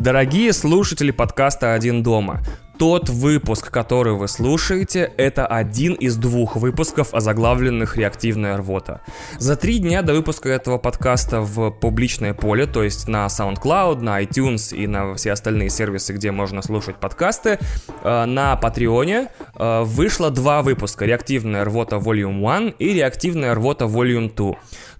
Дорогие слушатели подкаста «Один дома», тот выпуск, который вы слушаете, это один из двух выпусков, озаглавленных «Реактивная рвота». За 3 дня до выпуска этого подкаста в публичное поле, то есть на SoundCloud, на iTunes и на все остальные сервисы, где можно слушать подкасты, на Patreon вышло 2 выпуска: «Реактивная рвота Volume 1» и «Реактивная рвота Volume 2».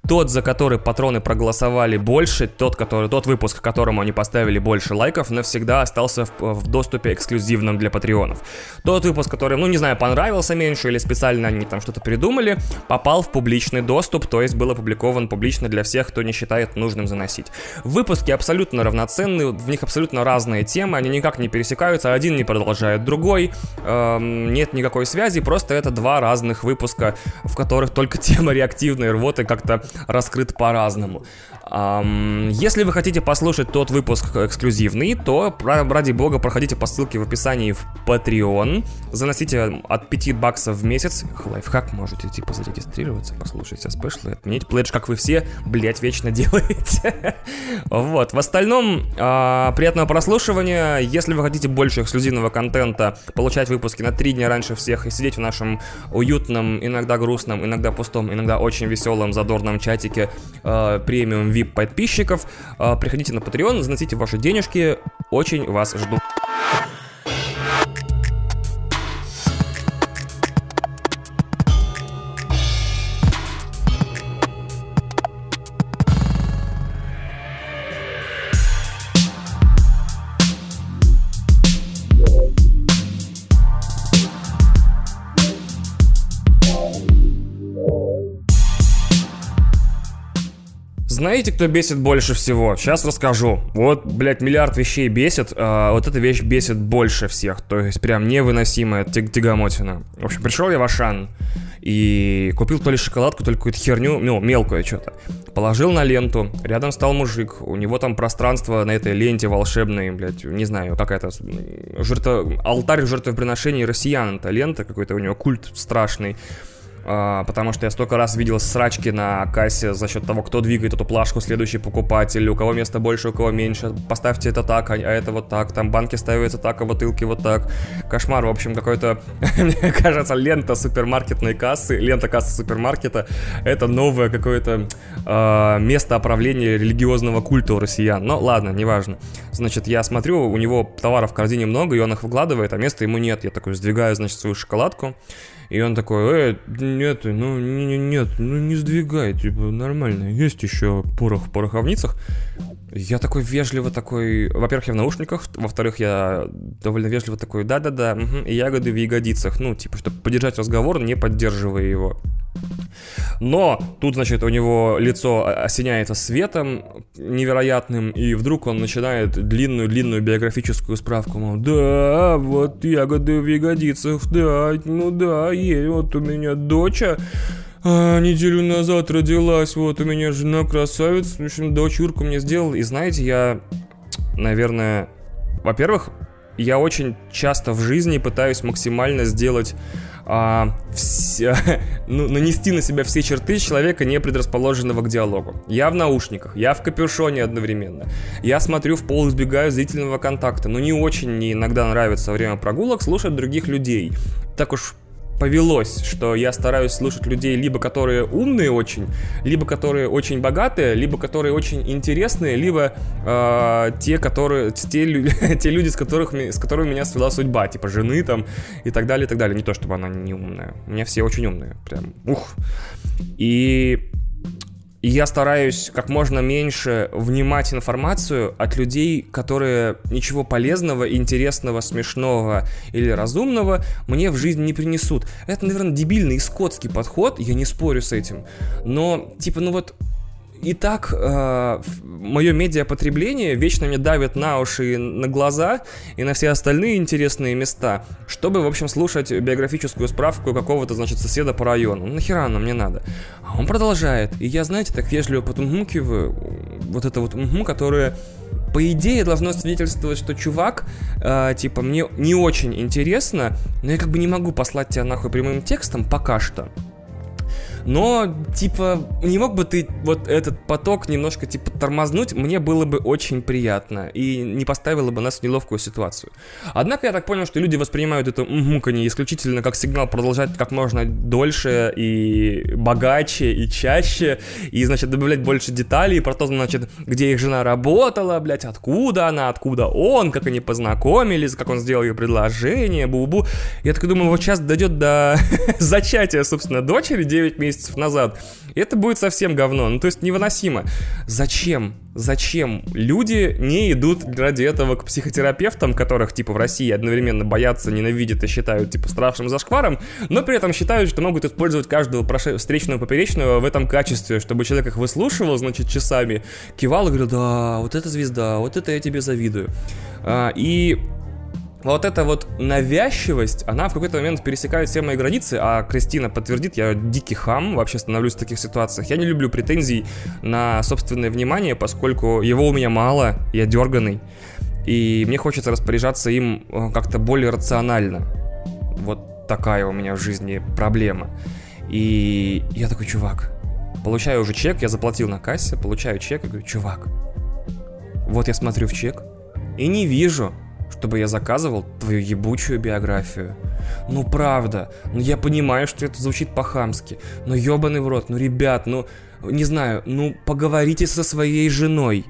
Тот, за который патроны проголосовали больше, тот выпуск, которому они поставили больше лайков, навсегда остался в доступе эксклюзивном для патреонов. Тот выпуск, который, ну не знаю, понравился меньше или специально они там что-то придумали, попал в публичный доступ, то есть был опубликован публично для всех, кто не считает нужным заносить. Выпуски абсолютно равноценны, в них абсолютно разные темы, они никак не пересекаются, один не продолжает другой, нет никакой связи, просто это 2 разных выпуска, в которых только тема реактивной рвоты как-то раскрыт по-разному. Если вы хотите послушать тот выпуск эксклюзивный, то, ради бога, проходите по ссылке в описании в Patreon, заносите от $5 в месяц, лайфхак, можете типа зарегистрироваться, послушать все спешлы, отменить пледж, как вы все, блять, вечно делаете. Вот, в остальном, приятного прослушивания. Если вы хотите больше эксклюзивного контента, получать выпуски на 3 дня раньше всех и сидеть в нашем уютном, иногда грустном, иногда пустом, иногда очень веселом, задорном чатике премиум VIP подписчиков, приходите на Patreon, заносите ваши денежки, очень вас жду. Знаете, кто бесит больше всего? Сейчас расскажу. Вот, блядь, миллиард вещей бесит, а вот эта вещь бесит больше всех. То есть прям невыносимая тягомотина. В общем, пришел я в Ашан и купил то ли шоколадку, то ли какую-то херню, ну, мелкую что-то. Положил на ленту, рядом стал мужик, у него там пространство на этой ленте волшебной, блядь, не знаю, какая-то алтарь жертвоприношений россиян, эта лента, какой-то у него культ страшный. Потому что я столько раз видел срачки на кассе за счет того, кто двигает эту плашку, следующий покупатель, у кого места больше, у кого меньше, поставьте это так, а это вот так, там банки ставятся так, а бутылки вот так. Кошмар, в общем, какой-то, мне кажется, лента супермаркетной кассы, лента кассы супермаркета, это новое какое-то место оправления религиозного культа у россиян. Но ладно, неважно. Значит, я смотрю, у него товаров в корзине много, и он их выкладывает, а места ему нет. Я такой сдвигаю, значит, свою шоколадку. И он такой, нет, не сдвигай, типа, нормально, есть еще порох в пороховницах. Я такой вежливо такой, во-первых, я в наушниках, во-вторых, я довольно вежливо такой, да-да-да, угу, и ягоды в ягодицах, ну, типа, чтобы поддержать разговор, не поддерживая его. Но тут, значит, у него лицо осеняется светом невероятным, и вдруг он начинает длинную биографическую справку, мол, да, вот ягоды в ягодицах, да, ну да, есть, вот у меня доча, неделю назад родилась, вот у меня жена красавица, в общем, дочурку мне сделал, и знаете, я, наверное, во-первых, я очень часто в жизни пытаюсь максимально сделать нанести на себя все черты человека, не предрасположенного к диалогу. Я в наушниках, я в капюшоне одновременно. Я смотрю в пол, избегаю зрительного контакта. Но не очень мне иногда нравится во время прогулок слушать других людей. Так уж повелось, что я стараюсь слушать людей, либо которые умные очень, либо которые очень богатые, либо которые очень интересные, либо те люди, с которыми меня свела судьба, типа жены там и так далее, и так далее. Не то чтобы она не умная. У меня все очень умные, прям ух. И я стараюсь как можно меньше внимать информацию от людей, которые ничего полезного, интересного, смешного или разумного мне в жизнь не принесут. Это, наверное, дебильный и скотский подход, я не спорю с этим. Но, типа, ну вот, и так мое медиапотребление вечно мне давит на уши и на глаза и на все остальные интересные места, чтобы, в общем, слушать биографическую справку какого-то, значит, соседа по району. Нахера оно мне надо? А он продолжает. И я, знаете, так вежливо потумгукиваю, вот это вот которое, по идее, должно свидетельствовать, что чувак, типа, мне не очень интересно, но я как бы не могу послать тебя нахуй прямым текстом пока что. но, типа, не мог бы ты вот этот поток немножко, типа, тормознуть? Мне было бы очень приятно и не поставило бы нас в неловкую ситуацию. Однако я так понял, что люди воспринимают это муканье исключительно как сигнал продолжать как можно дольше и богаче и чаще, и, значит, добавлять больше деталей про то, значит, где их жена работала, блять, откуда она, откуда он, как они познакомились, как он сделал ее предложение, бу-бу. Я так думаю, вот сейчас дойдет до зачатия, собственно, дочери 9 месяцев назад. И это будет совсем говно, ну то есть невыносимо. Зачем? Зачем люди не идут ради этого к психотерапевтам, которых типа в России одновременно боятся, ненавидят и считают типа страшным зашкваром, но при этом считают, что могут использовать каждого встречного, поперечного в этом качестве, чтобы человек их выслушивал, значит, часами, кивал и говорил: да, вот это звезда, вот это я тебе завидую. И вот эта вот навязчивость, она в какой-то момент пересекает все мои границы, а Кристина подтвердит, я дикий хам, вообще становлюсь в таких ситуациях. Я не люблю претензий на собственное внимание, поскольку его у меня мало, я дерганый, и мне хочется распоряжаться им как-то более рационально. Вот такая у меня в жизни проблема. И я такой: чувак, получаю уже чек, я заплатил на кассе, получаю чек и говорю: чувак, вот я смотрю в чек и не вижу, чтобы я заказывал твою ебучую биографию. Ну правда, ну я понимаю, что это звучит по-хамски, но ебаный в рот, ну ребят, ну не знаю, ну поговорите со своей женой,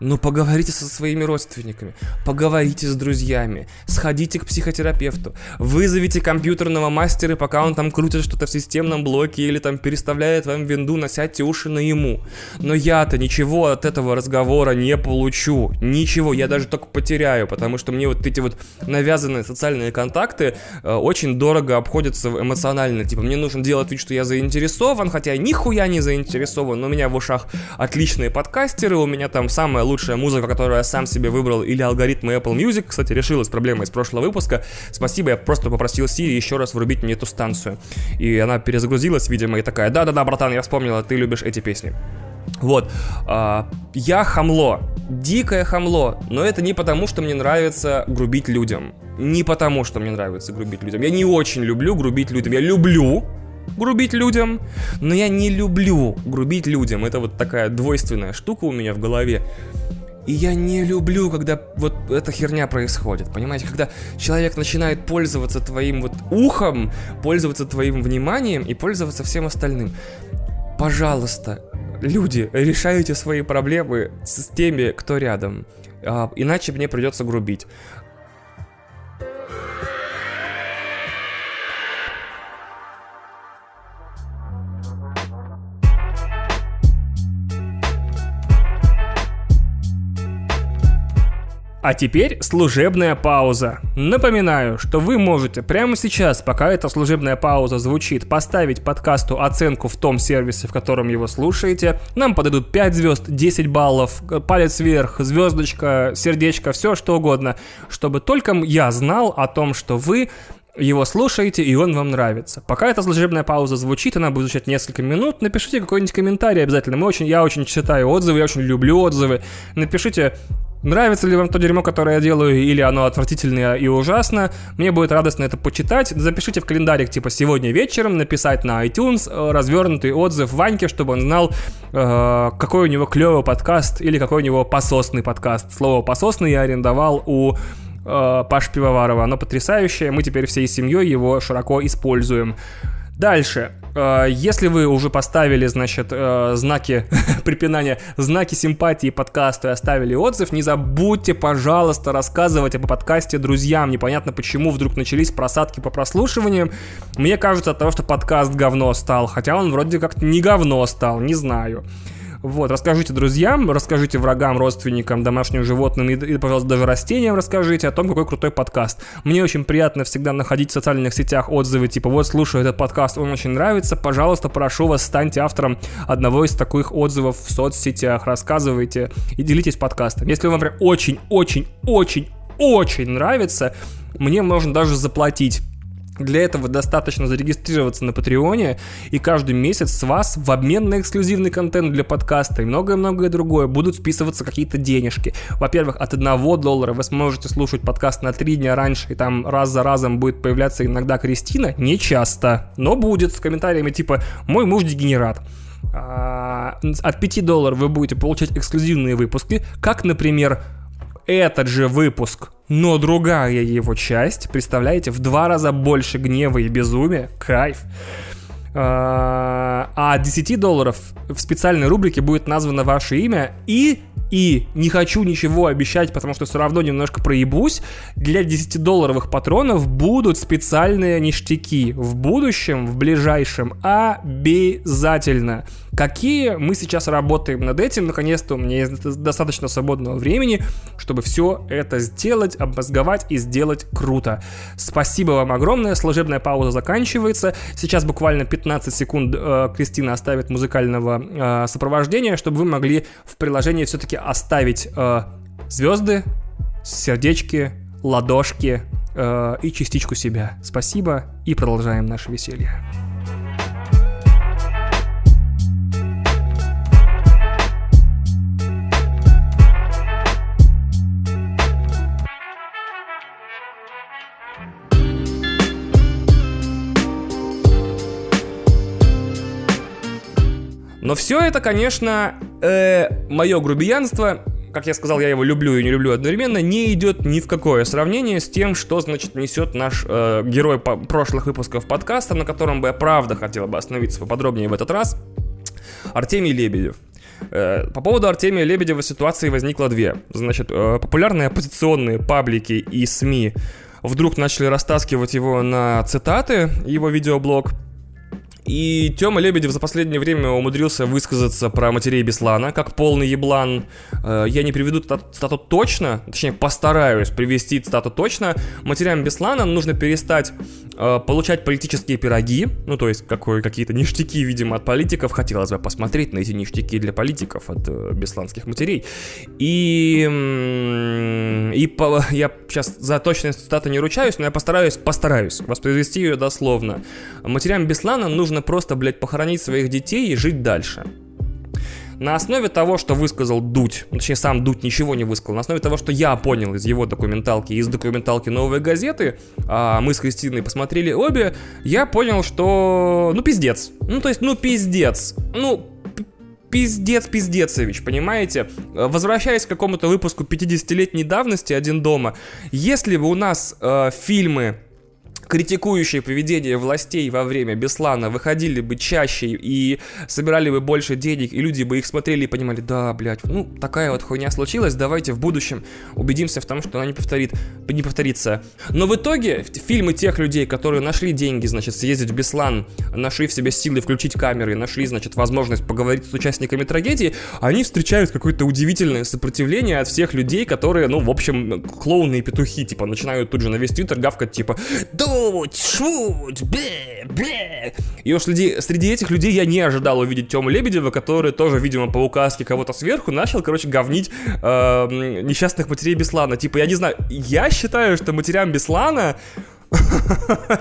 ну поговорите со своими родственниками, поговорите с друзьями, сходите к психотерапевту, вызовите компьютерного мастера, пока он там крутит что-то в системном блоке или там переставляет вам винду, насядьте уши на ему. Но я-то ничего от этого разговора не получу, ничего, я даже только потеряю, потому что мне вот эти вот навязанные социальные контакты очень дорого обходятся эмоционально, типа мне нужно делать вид, что я заинтересован, хотя я нихуя не заинтересован, но у меня в ушах отличные подкастеры, у меня там самая лучшая музыка, которую я сам себе выбрал, или алгоритмы Apple Music. Кстати, решилась проблема из прошлого выпуска. Спасибо, я просто попросил Siri еще раз врубить мне эту станцию. И она перезагрузилась, видимо, и такая: да-да-да, братан, я вспомнила, ты любишь эти песни. Вот. Я хамло. Дикое хамло. Но это не потому, что мне нравится грубить людям. Не потому, что мне нравится грубить людям. Я не очень люблю грубить людям. Я люблю грубить людям, но я не люблю грубить людям. Это вот такая двойственная штука у меня в голове. И я не люблю, когда вот эта херня происходит, понимаете? Когда человек начинает пользоваться твоим вот ухом, пользоваться твоим вниманием и пользоваться всем остальным. Пожалуйста, люди, решайте свои проблемы с теми, кто рядом. Иначе мне придется грубить. А теперь служебная пауза. Напоминаю, что вы можете прямо сейчас, пока эта служебная пауза звучит, поставить подкасту оценку в том сервисе, в котором его слушаете. Нам подойдут 5 звезд, 10 баллов, палец вверх, звездочка, сердечко, все что угодно, чтобы только я знал о том, что вы его слушаете и он вам нравится. Пока эта служебная пауза звучит, она будет звучать несколько минут, напишите какой-нибудь комментарий обязательно. Я очень читаю отзывы, я очень люблю отзывы. Напишите, нравится ли вам то дерьмо, которое я делаю, или оно отвратительное и ужасно. Мне будет радостно это почитать. Запишите в календарик, типа, сегодня вечером написать на iTunes развернутый отзыв Ваньке, чтобы он знал, какой у него клевый подкаст или какой у него пососный подкаст. Слово «пососный» я арендовал у Паши Пивоварова. Оно потрясающее, мы теперь всей семьей его широко используем. Дальше. Если вы уже поставили, значит, знаки препинания, знаки симпатии подкасту и оставили отзыв, не забудьте, пожалуйста, рассказывать об подкасте друзьям. Непонятно, почему вдруг начались просадки по прослушиваниям. Мне кажется, от того, что подкаст говно стал, хотя он вроде как не говно стал, не знаю. Вот, расскажите друзьям, расскажите врагам, родственникам, домашним животным и, пожалуйста, даже растениям расскажите о том, какой крутой подкаст. Мне очень приятно всегда находить в социальных сетях отзывы, типа, вот, слушаю этот подкаст, он очень нравится, пожалуйста, прошу вас, станьте автором одного из таких отзывов в соцсетях, рассказывайте и делитесь подкастом. Если вам прям очень-очень-очень-очень нравится, мне можно даже заплатить. Для этого достаточно зарегистрироваться на Патреоне, и каждый месяц с вас в обмен на эксклюзивный контент для подкаста и многое-многое другое будут списываться какие-то денежки. Во-первых, от $1 вы сможете слушать подкаст на 3 дня раньше, и там раз за разом будет появляться иногда Кристина, не часто, но будет, с комментариями типа «Мой муж дегенерат». От $5 вы будете получать эксклюзивные выпуски, как, например, этот же выпуск, но другая его часть, представляете, в 2 раза больше гнева и безумия, кайф. А от $10 в специальной рубрике будет названо ваше имя и не хочу ничего обещать, потому что все равно немножко проебусь. Для $10 патронов будут специальные ништяки. В будущем, в ближайшем, обязательно. Какие? Мы сейчас работаем над этим. Наконец-то у меня есть достаточно свободного времени, чтобы все это сделать, обмозговать и сделать круто. Спасибо вам огромное. Служебная пауза заканчивается. Сейчас буквально 15 секунд Кристина оставит музыкального сопровождения, чтобы вы могли в приложении все-таки оставить звезды, сердечки, ладошки и частичку себя. Спасибо и продолжаем наше веселье. Но все это, конечно, мое грубиянство, как я сказал, я его люблю и не люблю одновременно, не идет ни в какое сравнение с тем, что, значит, несет наш герой прошлых выпусков подкаста, на котором бы я правда хотел бы остановиться поподробнее в этот раз, Артемий Лебедев. По поводу Артемия Лебедева ситуации возникло две. Значит, популярные оппозиционные паблики и СМИ вдруг начали растаскивать его на цитаты, его видеоблог. И Тёма Лебедев за последнее время умудрился высказаться про матерей Беслана, как полный еблан. Я не приведу цитату точно, точнее постараюсь привести цитату точно. Матерям Беслана нужно перестать получать политические пироги, ну то есть какие-то ништяки, видимо, от политиков. Хотелось бы посмотреть на эти ништяки для политиков от бесланских матерей. Я сейчас за точность цитаты не ручаюсь, но я постараюсь воспроизвести ее дословно. Матерям Беслана нужно просто, блядь, похоронить своих детей и жить дальше. На основе того, что высказал Дудь, точнее, сам Дудь ничего не высказал, на основе того, что я понял из его документалки, из документалки «Новой газеты», а мы с Кристиной посмотрели обе, я понял, что... Пиздец, понимаете? Возвращаясь к какому-то выпуску 50-летней давности «Один дома», если бы у нас фильмы, критикующие поведение властей во время Беслана, выходили бы чаще и собирали бы больше денег, и люди бы их смотрели и понимали, да, блядь, ну, такая вот хуйня случилась, давайте в будущем убедимся в том, что она не повторится. Но в итоге фильмы тех людей, которые нашли деньги, значит, съездить в Беслан, нашли в себе силы включить камеры, нашли, значит, возможность поговорить с участниками трагедии, они встречают какое-то удивительное сопротивление от всех людей, которые, ну, в общем, клоуны и петухи, типа, начинают тут же на весь Твиттер гавкать, типа, да, швуть, бе. И уж среди этих людей я не ожидал увидеть Тёму Лебедева, который тоже, видимо, по указке кого-то сверху начал, короче, говнить несчастных матерей Беслана. Типа, я не знаю, я считаю, что матерям Беслана...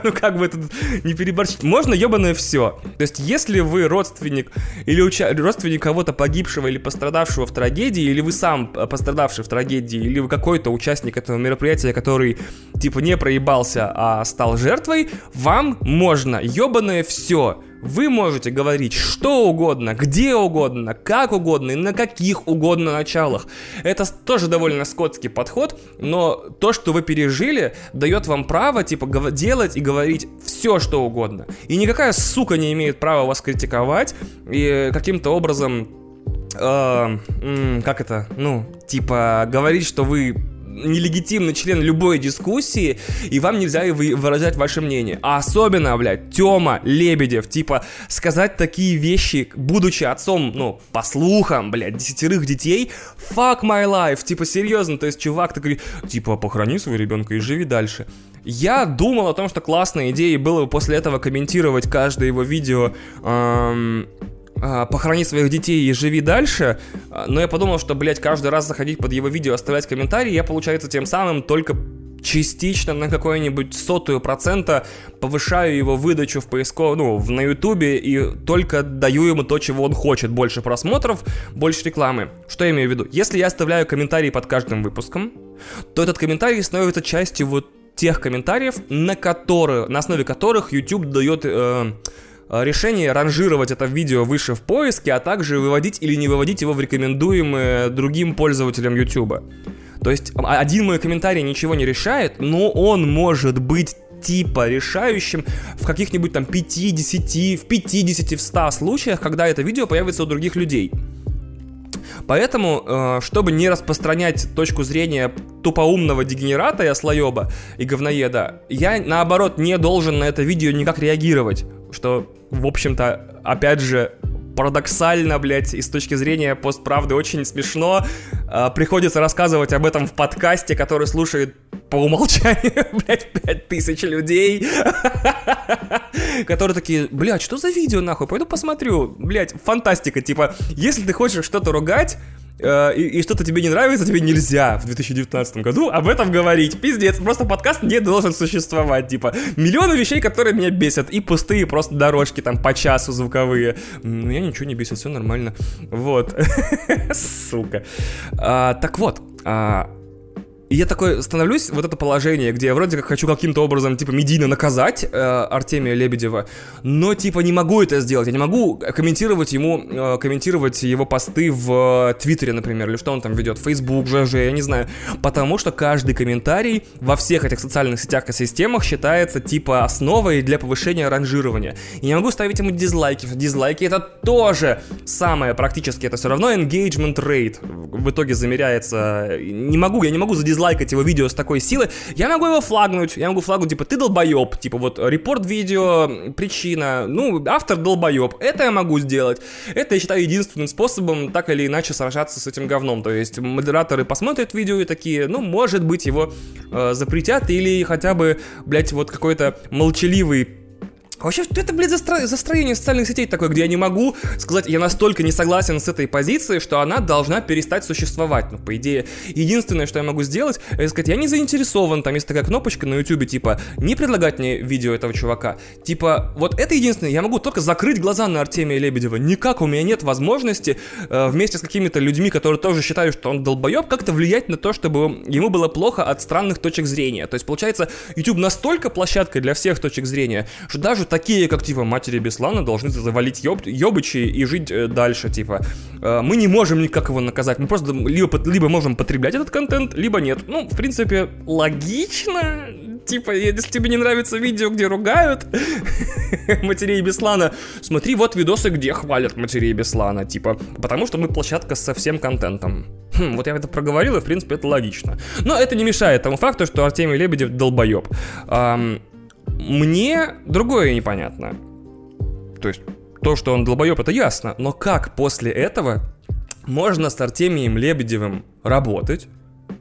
Ну как бы это не переборщить. Можно ебаное все. То есть если вы родственник или родственник кого-то погибшего или пострадавшего в трагедии, или вы сам пострадавший в трагедии, или вы какой-то участник этого мероприятия, который типа не проебался, а стал жертвой, вам можно ебаное все. Вы можете говорить что угодно, где угодно, как угодно и на каких угодно началах. Это тоже довольно скотский подход, но то, что вы пережили, дает вам право, типа, делать и говорить все, что угодно. И никакая сука не имеет права вас критиковать и каким-то образом, говорить, что вы... нелегитимный член любой дискуссии, и вам нельзя выражать ваше мнение. А особенно, блядь, Тёма Лебедев, типа, сказать такие вещи, будучи отцом, ну, по слухам, блядь, 10 детей, fuck my life, типа, серьезно, то есть, чувак такой, типа, похорони своего ребенка и живи дальше. Я думал о том, что классной идеей было бы после этого комментировать каждое его видео, похорони своих детей и живи дальше. Но я подумал, что, блядь, каждый раз заходить под его видео, оставлять комментарии, я, получается, тем самым только частично на какой-нибудь 100% повышаю его выдачу в поисковом, на Ютубе, и только даю ему то, чего он хочет. Больше просмотров, больше рекламы. Что я имею в виду? Если я оставляю комментарий под каждым выпуском, то этот комментарий становится частью вот тех комментариев, на основе которых YouTube дает решение ранжировать это видео выше в поиске, а также выводить или не выводить его в рекомендуемые другим пользователям YouTube. То есть один мой комментарий ничего не решает, но он может быть типа решающим в каких-нибудь там 50, в 100 случаях, когда это видео появится у других людей. Поэтому, чтобы не распространять точку зрения тупоумного дегенерата, я слоеба и говноеда, я, наоборот, не должен на это видео никак реагировать. Что, в общем-то, опять же, парадоксально, блядь, и с точки зрения постправды очень смешно. Приходится рассказывать об этом в подкасте, который слушает по умолчанию, блядь, 5000 людей. Которые такие, блядь, что за видео, нахуй, пойду посмотрю. Блядь, фантастика, типа, если ты хочешь что-то ругать и что-то тебе не нравится, тебе нельзя в 2019 году об этом говорить. Пиздец, просто подкаст не должен существовать. Типа, миллионы вещей, которые меня бесят. И пустые просто дорожки там по часу звуковые. Меня ничего не бесит, все нормально. Вот. Сука. Так вот. И я такой становлюсь, вот это положение, где я вроде как хочу каким-то образом, типа, медийно наказать Артемия Лебедева, но, типа, не могу это сделать, я не могу комментировать его посты в Твиттере, например, или что он там ведет, Фейсбук, ЖЖ, я не знаю, потому что каждый комментарий во всех этих социальных сетях и системах считается, типа, основой для повышения ранжирования. И не могу ставить ему дизлайки, дизлайки — это тоже самое практически, это все равно engagement rate в итоге замеряется. Я не могу задизлайкать его видео с такой силы, я могу его флагнуть, типа, ты долбоеб, типа, вот, репорт видео, причина, автор долбоеб, это я могу сделать, это, я считаю, единственным способом так или иначе сражаться с этим говном, то есть модераторы посмотрят видео и такие, может быть, его запретят или хотя бы, блядь, вот какой-то молчаливый. Вообще, что это, блядь, за строение социальных сетей такое, где я не могу сказать, я настолько не согласен с этой позицией, что она должна перестать существовать. По идее, единственное, что я могу сделать, это сказать, я не заинтересован, там есть такая кнопочка на YouTube, типа, не предлагать мне видео этого чувака. Типа, вот это единственное, я могу только закрыть глаза на Артемия Лебедева. Никак у меня нет возможности вместе с какими-то людьми, которые тоже считают, что он долбоеб, как-то влиять на то, чтобы ему было плохо от странных точек зрения. То есть, получается, YouTube настолько площадка для всех точек зрения, что даже такие, как, типа, матери Беслана должны завалить ёбычи и жить дальше, типа. Мы не можем никак его наказать, мы просто либо можем потреблять этот контент, либо нет. В принципе, логично. Типа, если тебе не нравится видео, где ругают матерей Беслана, смотри вот видосы, где хвалят матерей Беслана, типа, потому что мы площадка со всем контентом. Вот я это проговорил, и, в принципе, это логично. Но это не мешает тому факту, что Артемий Лебедев долбоёб. Мне другое непонятно. То есть, то, что он долбоеб, это ясно. Но как после этого можно с Артемием Лебедевым работать,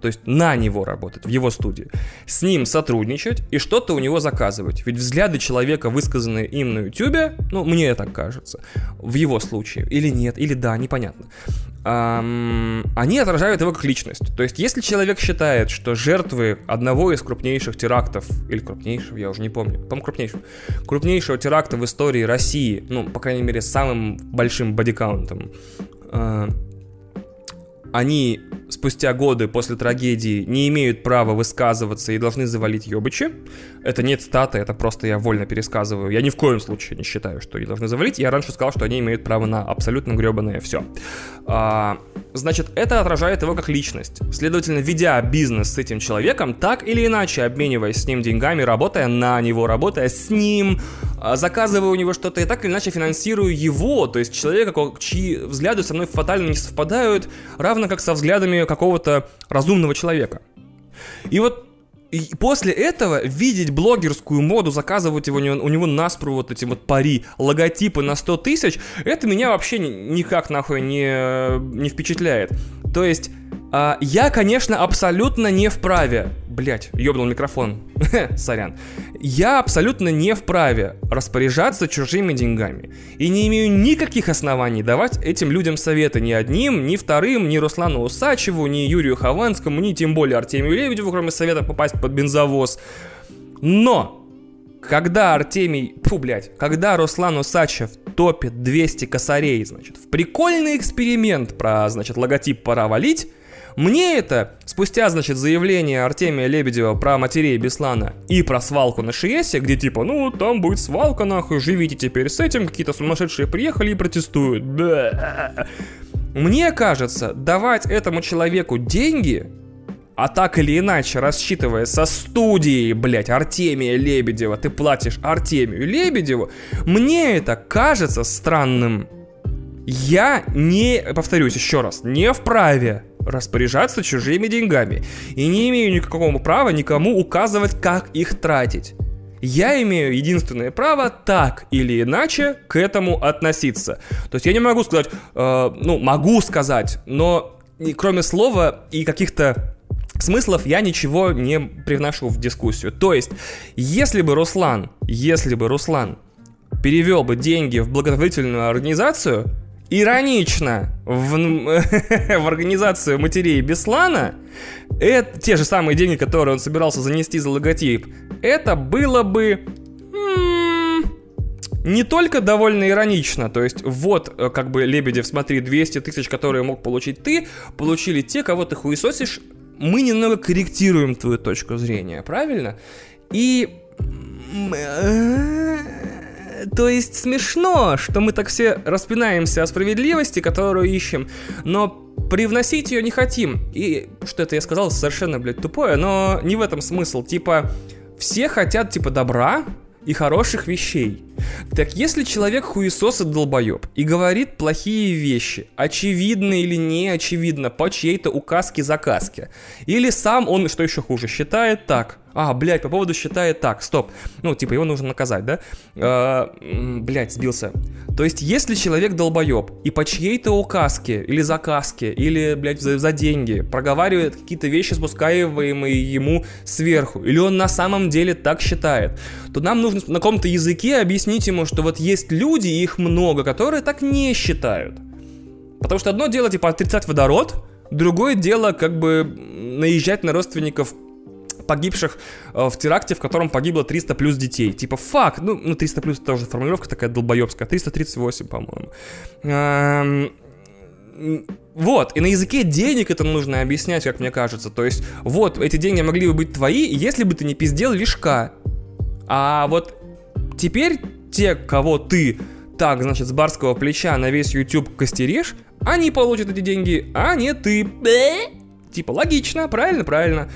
то есть на него работать, в его студии, с ним сотрудничать и что-то у него заказывать? Ведь взгляды человека, высказанные им на YouTube, мне так кажется, в его случае, или нет, или да, непонятно, они отражают его как личность. То есть, если человек считает, что жертвы одного из крупнейших терактов, или крупнейшего, я уже не помню, по-моему, крупнейшего теракта в истории России, по крайней мере, с самым большим бодикаунтом, они спустя годы после трагедии не имеют права высказываться и должны завалить ёбычи. Это нет стата, это просто я вольно пересказываю. Я ни в коем случае не считаю, что они должны завалить. Я раньше сказал, что они имеют право на абсолютно грёбаное всё. Значит, это отражает его как личность. Следовательно, ведя бизнес с этим человеком, так или иначе, обмениваясь с ним деньгами, работая на него, работая с ним, заказывая у него что-то, и так или иначе финансирую его, то есть человека, чьи взгляды со мной фатально не совпадают, равно как со взглядами какого-то разумного человека. И после этого видеть блогерскую моду, заказывать у него наспру вот эти вот пари, логотипы на 100 тысяч, это меня вообще никак нахуй не впечатляет. То есть я, конечно, абсолютно не вправе блять, ёбнул микрофон, сорян. Я абсолютно не вправе распоряжаться чужими деньгами. И не имею никаких оснований давать этим людям советы. Ни одним, ни вторым, ни Руслану Усачеву, ни Юрию Хованскому, ни тем более Артемию Лебедеву, кроме совета попасть под бензовоз. Но... когда когда Руслан Усачев топит 200 косарей, значит, в прикольный эксперимент про, значит, логотип «Пора валить», мне это, спустя, значит, заявление Артемия Лебедева про матерей Беслана и про свалку на Шиесе, где типа, ну, там будет свалка, нахуй, живите теперь с этим, какие-то сумасшедшие приехали и протестуют. Да. Мне кажется, давать этому человеку деньги... а так или иначе, рассчитывая со студией, блять, Артемия Лебедева, ты платишь Артемию Лебедеву, мне это кажется странным. Я не, повторюсь еще раз, не вправе распоряжаться чужими деньгами. И не имею никакого права никому указывать, как их тратить. Я имею единственное право так или иначе к этому относиться. То есть я не могу сказать, могу сказать, но кроме слова и каких-то... смыслов я ничего не привношу в дискуссию. То есть, если бы Руслан перевел бы деньги в благотворительную организацию, иронично, в организацию матерей Беслана, это те же самые деньги, которые он собирался занести за логотип, это было бы... не только довольно иронично, то есть вот, как бы, Лебедев, смотри, 200 тысяч, которые мог получить ты, получили те, кого ты хуесосишь. Мы немного корректируем твою точку зрения, правильно? И... то есть смешно, что мы так все распинаемся о справедливости, которую ищем, но привносить ее не хотим. И что это я сказал, совершенно, блядь, тупое, но не в этом смысл. Типа, все хотят, типа, добра и хороших вещей. Так если человек хуесос и долбоеб и говорит плохие вещи, очевидно или не очевидно, по чьей-то указке-заказке, или сам он, что еще хуже, считает так. По поводу считает так, стоп. Его нужно наказать, да? Сбился. То есть, если человек долбоеб и по чьей-то указке или заказке, или, блядь, за деньги проговаривает какие-то вещи, спускаемые ему сверху, или он на самом деле так считает, то нам нужно на каком-то языке объяснить ему, что вот есть люди, их много, которые так не считают. Потому что одно дело, типа, отрицать водород, другое дело, как бы, наезжать на родственников погибших в теракте, в котором погибло 300 плюс детей. Типа, фак, 300 плюс, это уже формулировка такая долбоебская, 338, по-моему. Вот, и на языке денег это нужно объяснять, как мне кажется. То есть, вот, эти деньги могли бы быть твои, если бы ты не пиздел лишка. А вот теперь те, кого ты так, значит, с барского плеча на весь YouTube костеришь, они получат эти деньги, а не ты. Типа, логично, правильно.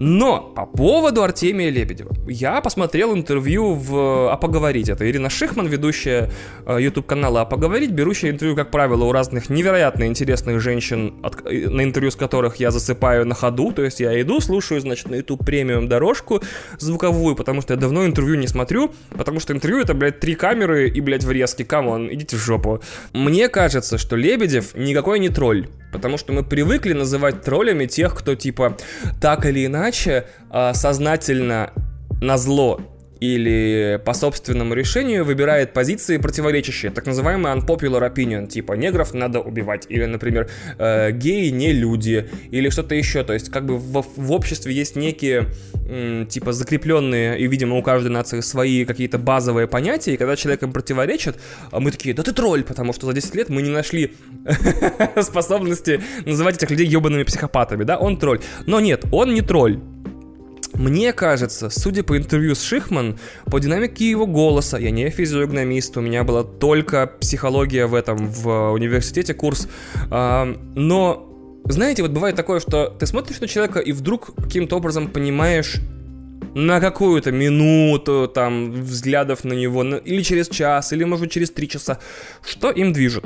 Но по поводу Артемия Лебедева. Я посмотрел интервью в «А поговорить». Это Ирина Шихман, ведущая YouTube-канала «А поговорить», берущая интервью, как правило, у разных невероятно интересных женщин, на интервью с которых я засыпаю на ходу. То есть я иду, слушаю, значит, на YouTube премиум дорожку звуковую, потому что я давно интервью не смотрю, потому что интервью — это, блядь, 3 камеры и, блядь, врезки. Камон, идите в жопу. Мне кажется, что Лебедев никакой не тролль, потому что мы привыкли называть троллями тех, кто, типа, так или иначе, сознательно, назло или по собственному решению выбирает позиции противоречащие, так называемый unpopular opinion, типа негров надо убивать, или, например, геи не люди, или что-то еще. То есть, как бы, в обществе есть некие типа закрепленные, и, видимо, у каждой нации свои какие-то базовые понятия, и когда человек им противоречит, мы такие, да ты тролль, потому что за 10 лет мы не нашли способности называть этих людей ебаными психопатами, да, он тролль. Но нет, он не тролль. Мне кажется, судя по интервью с Шихман, по динамике его голоса, я не физиогномист, у меня была только психология в этом, в университете курс, но, знаете, вот бывает такое, что ты смотришь на человека и вдруг каким-то образом понимаешь на какую-то минуту, там, взглядов на него, или через час, или, может быть, через 3 часа, что им движет.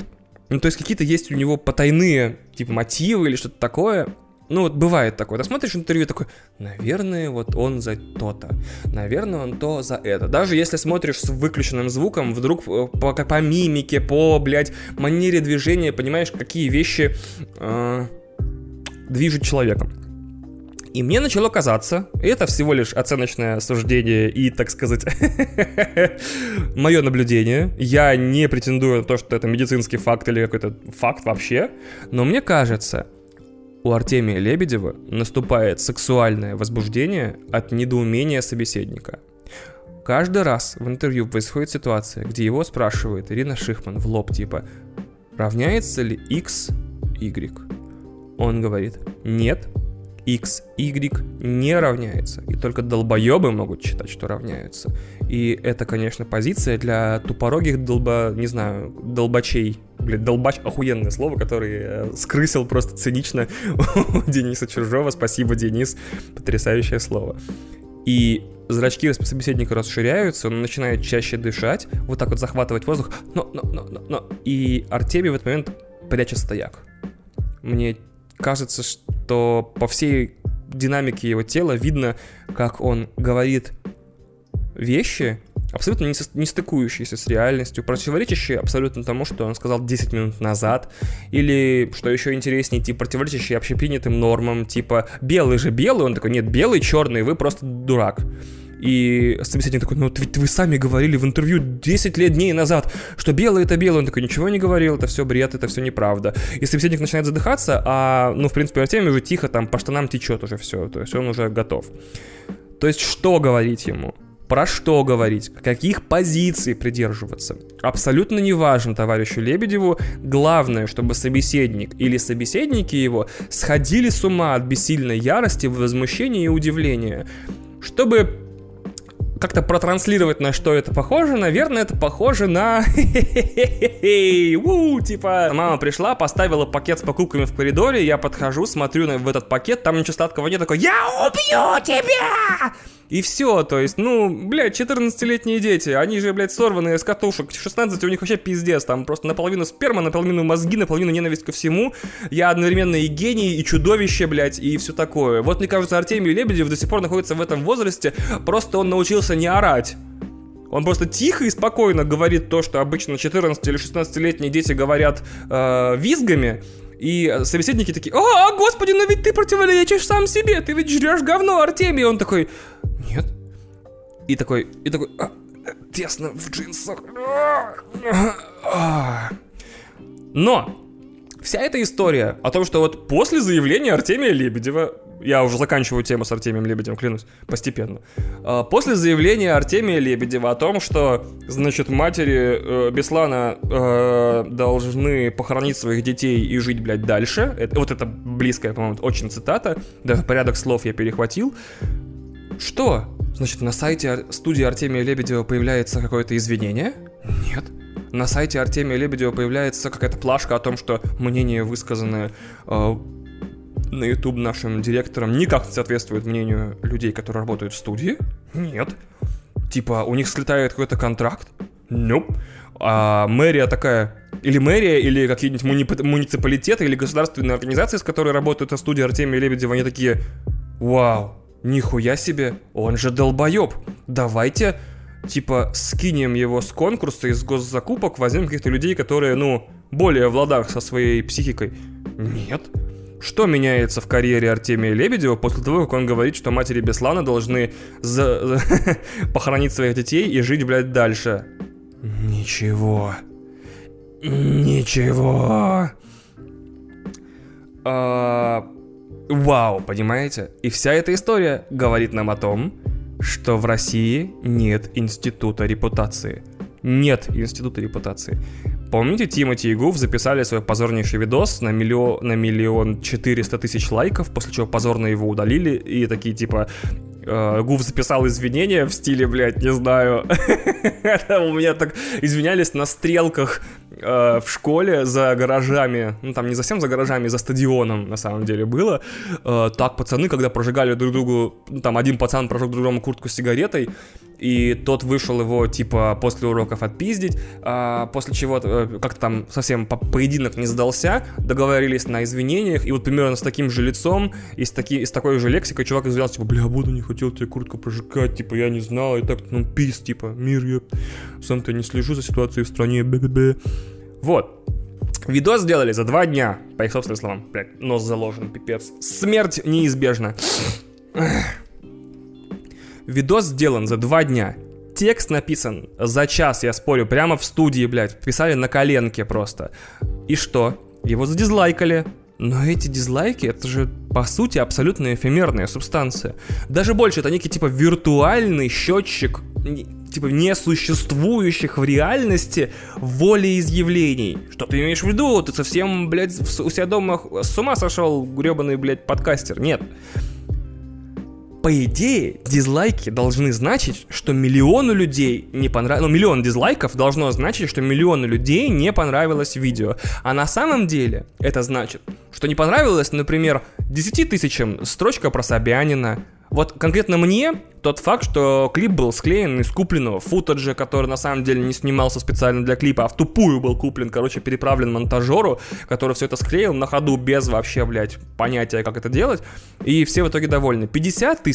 То есть какие-то есть у него потайные, типа, мотивы или что-то такое. Бывает такое. Ты смотришь интервью такой, наверное, вот он за то-то. Наверное, он то за это. Даже если смотришь с выключенным звуком, вдруг по мимике, по, блядь, манере движения понимаешь, какие вещи движут человеком. И мне начало казаться, и это всего лишь оценочное суждение и, так сказать, мое наблюдение. Я не претендую на то, что это медицинский факт или какой-то факт вообще, но мне кажется, у Артемия Лебедева наступает сексуальное возбуждение от недоумения собеседника. Каждый раз в интервью происходит ситуация, где его спрашивает Ирина Шихман в лоб, типа, равняется ли X, Y? Он говорит, нет, X, Y не равняется. И только долбоебы могут считать, что равняются. И это, конечно, позиция для тупорогих долбачей. Блин, долбач — охуенное слово, которое скрысил просто цинично у Дениса Чужого. Спасибо, Денис. Потрясающее слово. И зрачки собеседника расширяются, он начинает чаще дышать, вот так вот захватывать воздух. Но. И Артемий в этот момент прячет стояк. Мне кажется, что по всей динамике его тела видно, как он говорит вещи, абсолютно не стыкующиеся с реальностью, противоречащие абсолютно тому, что он сказал 10 минут назад, или, что еще интереснее, типа противоречащие общепринятым нормам, типа «белый же белый», он такой «нет, белый, черный, вы просто дурак». И собеседник такой, ну ведь вы сами говорили в интервью 10 дней назад, что белый это белый. Он такой, ничего не говорил, это все бред, это все неправда. И собеседник начинает задыхаться, а, ну, в принципе, Артемий уже тихо там по штанам течет уже все, то есть он уже готов. То есть что говорить ему? Про что говорить, каких позиций придерживаться. Абсолютно не важно товарищу Лебедеву. Главное, чтобы собеседник или собеседники его сходили с ума от бессильной ярости, возмущения и удивления. Чтобы как-то протранслировать, на что это похоже, наверное, это похоже на типа мама пришла, поставила пакет с покупками в коридоре, я подхожу, смотрю в этот пакет, там ничего сладкого нет, такой «Я убью тебя!» И все, то есть, ну, блядь, 14-летние дети, они же, блядь, сорванные с катушек, 16, у них вообще пиздец, там просто наполовину сперма, наполовину мозги, наполовину ненависть ко всему, я одновременно и гений, и чудовище, блядь, и все такое. Вот, мне кажется, Артемий Лебедев до сих пор находится в этом возрасте, просто он научился не орать. Он просто тихо и спокойно говорит то, что обычно 14- или 16-летние дети говорят визгами, и собеседники такие, «О, господи, но ведь ты противоречишь сам себе, ты ведь жрешь говно, Артемий!» И он такой... Нет. И такой, тесно в джинсах. Но вся эта история о том, что вот после заявления Артемия Лебедева, я уже заканчиваю тему с Артемием Лебедевым, клянусь, постепенно. После заявления Артемия Лебедева о том, что, значит, матери Беслана должны похоронить своих детей и жить, блядь, дальше. Это близкая, по-моему, очень цитата. Даже порядок слов я перехватил. Что? Значит, на сайте студии Артемия Лебедева появляется какое-то извинение? Нет. На сайте Артемия Лебедева появляется какая-то плашка о том, что мнение, высказанное на YouTube нашим директором, никак не соответствует мнению людей, которые работают в студии? Нет. Типа, у них слетает какой-то контракт? Нет. А мэрия такая... Или мэрия, или какие-нибудь муниципалитеты, или государственные организации, с которой работают в студии Артемия Лебедева, они такие... Вау! Нихуя себе, он же долбоеб. Давайте, типа, скинем его с конкурса, из госзакупок, возьмем каких-то людей, которые, ну, более в ладах со своей психикой. Нет. Что меняется в карьере Артемия Лебедева после того, как он говорит, что матери Беслана должны похоронить своих детей и жить, блядь, дальше? Ничего. Вау, понимаете? И вся эта история говорит нам о том, что в России нет института репутации. Нет института репутации. Помните, Тимати и Гуф записали свой позорнейший видос на 1 400 000 лайков, после чего позорно его удалили, и такие типа... Гуф записал извинения в стиле, блядь, не знаю. У меня так извинялись на стрелках в школе за гаражами. Ну, там не совсем за гаражами, за стадионом, на самом деле, было. Так пацаны, когда прожигали друг другу... Там один пацан прожег другому куртку с сигаретой, и тот вышел его, типа, после уроков отпиздить. После чего как-то там совсем поединок не сдался, договорились на извинениях, и вот примерно с таким же лицом и с такой же лексикой чувак извинялся, типа, бля, буду, не хотел тебе куртку прожигать, типа, я не знал, и так, ну, пиз, типа, мир, я сам-то не слежу за ситуацией в стране, бе-бе-бе. Вот. Видос сделали за 2 дня, по их собственным словам. Блядь, нос заложен, пипец. Смерть неизбежна. Видос сделан за 2 дня. Текст написан за час, я спорю, прямо в студии, блядь. Писали на коленке просто. И что? Его задизлайкали. Но эти дизлайки, это же, по сути, абсолютно эфемерная субстанция. Даже больше, это некий, типа, виртуальный счетчик, типа, несуществующих в реальности волеизъявлений. Что ты имеешь в виду? Ты совсем, блядь, у себя дома с ума сошел, гребаный, блядь, подкастер? Нет. По идее, дизлайки должны значить, что миллиону людей не понравилось... Ну, миллион дизлайков должно значить, что миллиону людей не понравилось видео. А на самом деле это значит, что не понравилось, например, 10 000 строчка про Собянина. Вот конкретно мне тот факт, что клип был склеен из купленного футажа, который на самом деле не снимался специально для клипа, а в тупую был куплен, короче, переправлен монтажеру, который все это склеил на ходу без вообще, блядь, понятия, как это делать. И все в итоге довольны. 50 000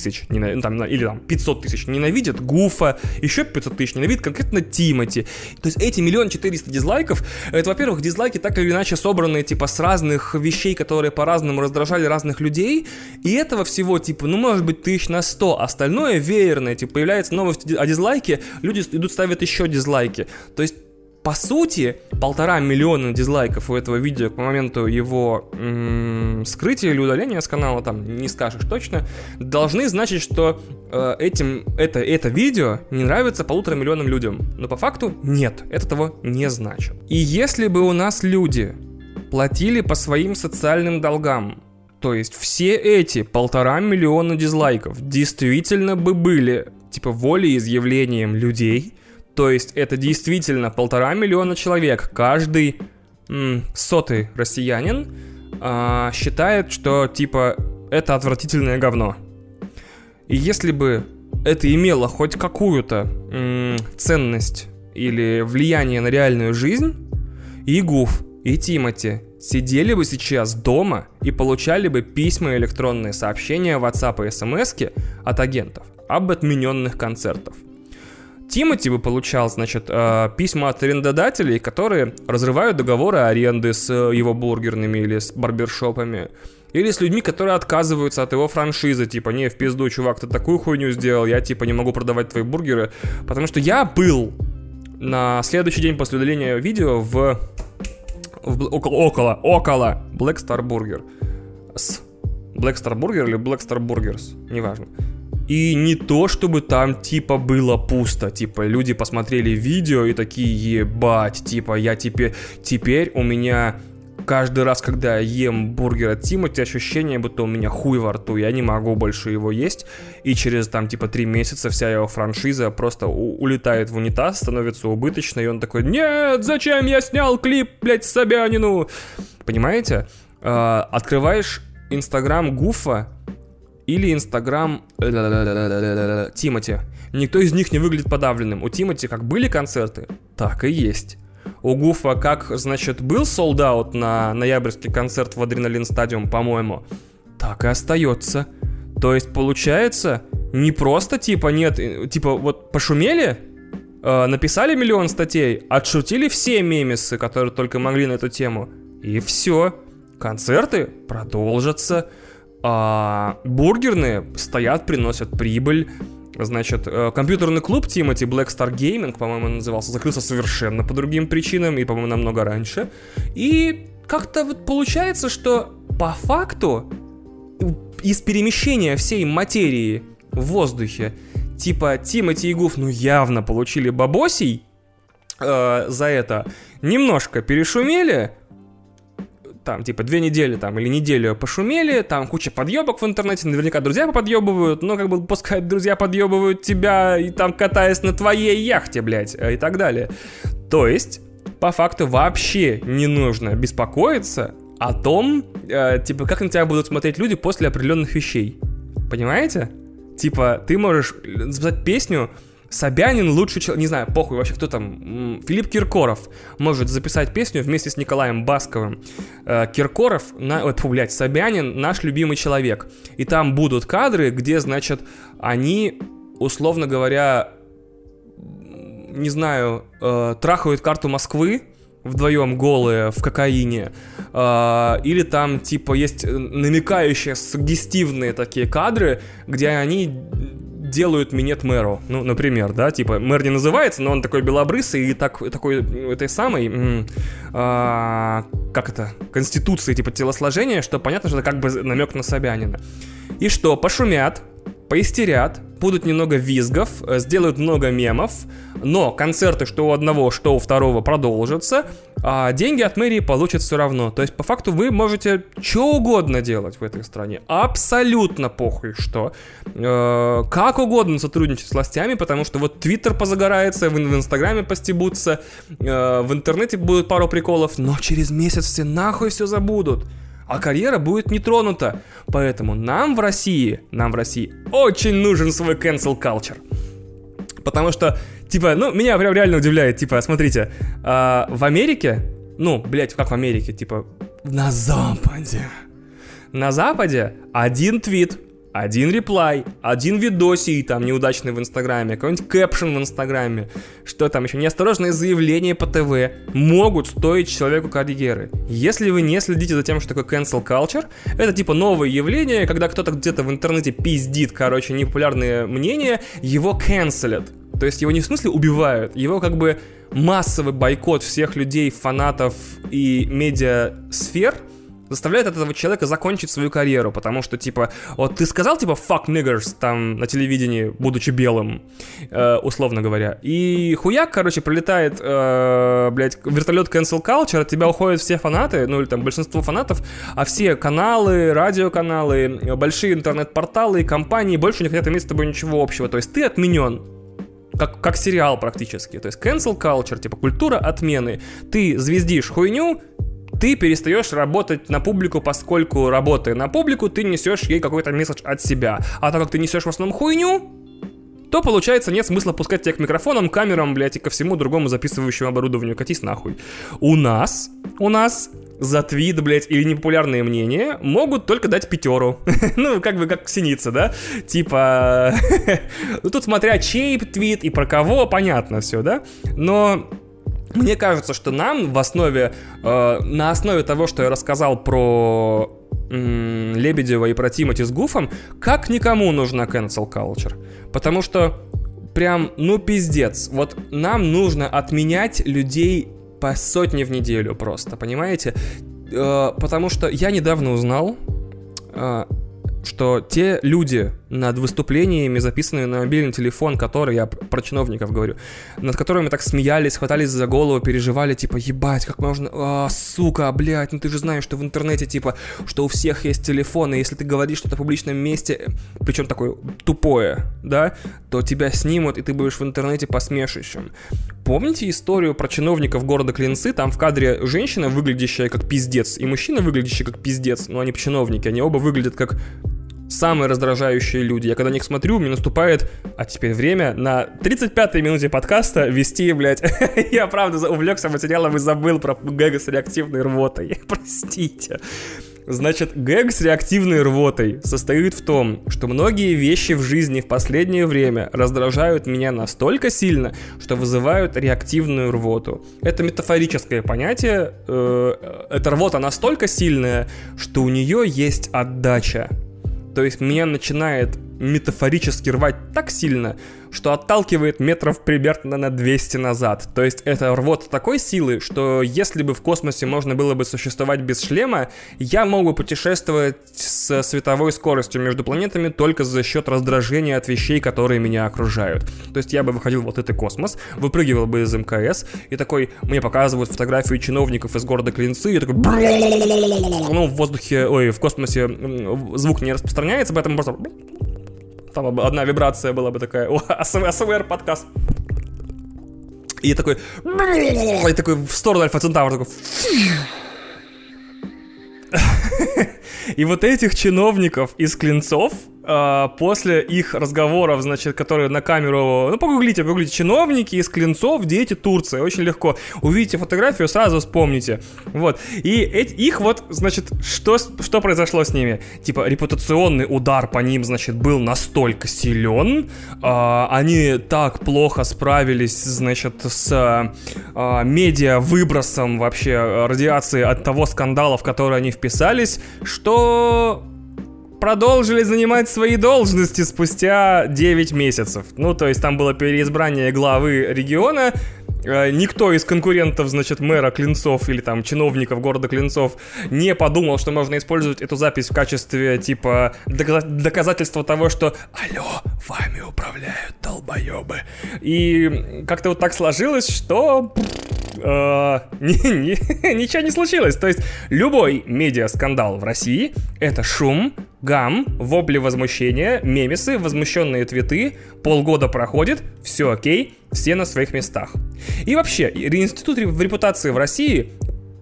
или там 500 000 ненавидят Гуфа, еще 500 000 ненавидят конкретно Тимати. То есть эти 1 400 000 дизлайков, это, во-первых, дизлайки так или иначе собранные, типа, с разных вещей, которые по-разному раздражали разных людей. И этого всего, типа, ну, может быть, 100 000 на 100. Остальное веерное, типа, появляется новость о дизлайке, люди идут, ставят еще дизлайки. То есть, по сути, 1,5 миллиона дизлайков у этого видео к моменту его скрытия или удаления с канала, там, не скажешь точно, должны значить, что это видео не нравится 1,5 миллиона людям. Но по факту нет, это того не значит. И если бы у нас люди платили по своим социальным долгам, то есть все эти 1,5 миллиона дизлайков действительно бы были, типа, волеизъявлением людей. То есть это действительно 1,5 миллиона человек. Каждый 100-й россиянин считает, что, типа, это отвратительное говно. И если бы это имело хоть какую-то ценность или влияние на реальную жизнь, и Гуф, и Тимати сидели бы сейчас дома и получали бы письма и электронные сообщения, WhatsApp и смс-ки от агентов об отмененных концертах. Тимати бы получал, значит, письма от арендодателей, которые разрывают договоры аренды с его бургерными или с барбершопами, или с людьми, которые отказываются от его франшизы, типа, не, в пизду, чувак, ты такую хуйню сделал, я, типа, не могу продавать твои бургеры, потому что я был на следующий день после удаления видео около Black Star Burger. С Black Star Burger или Black Star Burgers, неважно. И не то, чтобы там, типа, было пусто. Типа, люди посмотрели видео и такие, ебать, типа, я теперь у меня каждый раз, когда я ем бургер от Тимати, ощущение, будто у меня хуй во рту, я не могу больше его есть. И через, там, типа, 3 месяца вся его франшиза просто улетает в унитаз, становится убыточной, и он такой, нет, зачем я снял клип, блядь, Собянину? Понимаете? Открываешь Инстаграм Гуфа или Инстаграм Тимати. Никто из них не выглядит подавленным. У Тимати как были концерты, так и есть. У Гуфа как, значит, был солдаут на ноябрьский концерт в Адреналин Стадиум, по-моему, так и остается. То есть, получается, не просто, типа, нет, типа, вот пошумели, написали 1 миллион статей, отшутили все мемесы, которые только могли на эту тему, и все. Концерты продолжатся, бургерные стоят, приносят прибыль. Значит, компьютерный клуб Тимати, Black Star Gaming, по-моему, назывался, закрылся совершенно по другим причинам и, по-моему, намного раньше. И как-то вот получается, что по факту из перемещения всей материи в воздухе, типа, Тимати и Гуф, ну, явно получили бабосей за это, немножко перешумели, там, типа, 2 недели, там, или неделю пошумели, там, куча подъебок в интернете, наверняка друзья подъебывают, но, как бы, пускай друзья подъебывают тебя, и там, катаясь на твоей яхте, блядь, и так далее. То есть, по факту, вообще не нужно беспокоиться о том, типа, как на тебя будут смотреть люди после определенных вещей. Понимаете? Типа, ты можешь записать песню... Собянин лучший человек, не знаю, похуй вообще кто там, Филипп Киркоров может записать песню вместе с Николаем Басковым, Собянин наш любимый человек. И там будут кадры, где, значит, они, условно говоря, не знаю, трахают карту Москвы вдвоем голые в кокаине, или там типа есть намекающие суггестивные такие кадры, где они делают минет мэру, ну, например, да, типа, мэр не называется, но он такой белобрысый и такой этой самой, как это, конституции, типа, телосложения, что понятно, что это как бы намек на Собянина. И что, пошумят, поистерят, будут немного визгов, сделают много мемов, но концерты что у одного, что у второго продолжатся, а деньги от мэрии получат все равно. То есть, по факту, вы можете что угодно делать в этой стране. Абсолютно похуй что. Как угодно сотрудничать с властями, потому что вот Твиттер позагорается, в Инстаграме постебутся, в интернете будет пару приколов, но через месяц все нахуй все забудут. А карьера будет не тронута. Поэтому нам в России очень нужен свой cancel culture. Потому что, типа, ну, меня прям реально удивляет, типа, смотрите, в Америке, ну, блять, как в Америке, типа, на Западе один твит, один реплай, один видосий, там, неудачный в Инстаграме, какой-нибудь кэпшн в Инстаграме, что там еще, неосторожные заявления по ТВ могут стоить человеку карьеры. Если вы не следите за тем, что такое cancel culture, это типа новое явление, когда кто-то где-то в интернете пиздит, короче, непопулярные мнения, его канцелят. То есть его не в смысле убивают, его как бы массовый бойкот всех людей, фанатов и медиасфер заставляет этого человека закончить свою карьеру, потому что, типа, вот ты сказал, типа, fuck niggers, там, на телевидении, будучи белым, условно говоря, и хуяк, короче, прилетает, блядь, вертолет cancel culture, от тебя уходят все фанаты, ну, или там большинство фанатов, а все каналы, радиоканалы, большие интернет-порталы и компании больше не хотят иметь с тобой ничего общего, то есть ты отменен. Как сериал практически, то есть cancel culture, типа, культура отмены. Ты звездишь хуйню, ты перестаешь работать на публику, поскольку, работая на публику, ты несешь ей какой-то месседж от себя. А так как ты несешь в основном хуйню, то, получается, нет смысла пускать тебя к микрофонам, камерам, блядь, и ко всему другому записывающему оборудованию. Катись нахуй. У нас за твит, блядь, или непопулярные мнения могут только дать 5. Ну, как бы, как Синица, да? Типа... Ну, тут смотря чей твит и про кого, понятно все, да? Но... Мне кажется, что нам на основе того, что я рассказал про Лебедева и про Тимати с Гуфом, как никому нужна cancel culture. Потому что прям, ну пиздец, вот нам нужно отменять людей по сотне в неделю просто, понимаете? Потому что я недавно узнал, что те люди, над выступлениями, записанными на мобильный телефон, которые, я про чиновников говорю, над которыми так смеялись, хватались за голову, переживали, типа, ебать, как можно... А, сука, блядь, ну ты же знаешь, что в интернете, типа, что у всех есть телефоны, если ты говоришь что-то в публичном месте, причем такое тупое, да, то тебя снимут, и ты будешь в интернете посмешищем. Помните историю про чиновников города Клинцы? Там в кадре женщина, выглядящая как пиздец, и мужчина, выглядящий как пиздец, но они чиновники, они оба выглядят как... самые раздражающие люди. Я когда на них смотрю, мне наступает, а теперь время на 35-й минуте подкаста вести, блядь. Я правда увлекся материалом и забыл про гэга с реактивной рвотой. Простите. Значит, гэг с реактивной рвотой состоит в том, что многие вещи в жизни в последнее время раздражают меня настолько сильно, что вызывают реактивную рвоту. Это метафорическое понятие. Эта рвота настолько сильная, что у нее есть отдача. То есть меня начинает метафорически рвать так сильно, что отталкивает метров примерно на 200 назад. То есть это рвота такой силы, что если бы в космосе можно было бы существовать без шлема, я мог бы путешествовать со световой скоростью между планетами только за счет раздражения от вещей, которые меня окружают. То есть я бы выходил в вот этот космос, выпрыгивал бы из МКС, и такой, мне показывают фотографию чиновников из города Клинцы, и такой... Ну, в воздухе, ой, в космосе звук не распространяется, поэтому просто... Там одна вибрация была бы такая, о, АСМР подкаст. И такой в сторону Альфа Центавра такой. И вот этих чиновников из Клинцов после их разговоров, значит, которые на камеру... Ну, погуглите. Чиновники из Клинцов, дети Турции. Очень легко. Увидите фотографию, сразу вспомните. Вот. И их вот, значит, что произошло с ними? Типа, репутационный удар по ним, значит, был настолько силен. Они так плохо справились, значит, с медиа-выбросом вообще радиации от того скандала, в который они вписались, что... продолжили занимать свои должности спустя 9 месяцев. Ну, то есть там было переизбрание главы региона. Никто из конкурентов, значит, мэра Клинцов или там чиновников города Клинцов не подумал, что можно использовать эту запись в качестве, типа, доказательства того, что «Алло, вами управляют долбоебы». И как-то вот так сложилось, что... ничего не случилось. То есть любой медиа-скандал в России — это шум, гам, вопли возмущения, мемесы, возмущенные твиты. Полгода проходит, все окей, все на своих местах. И вообще, институт репутации в России,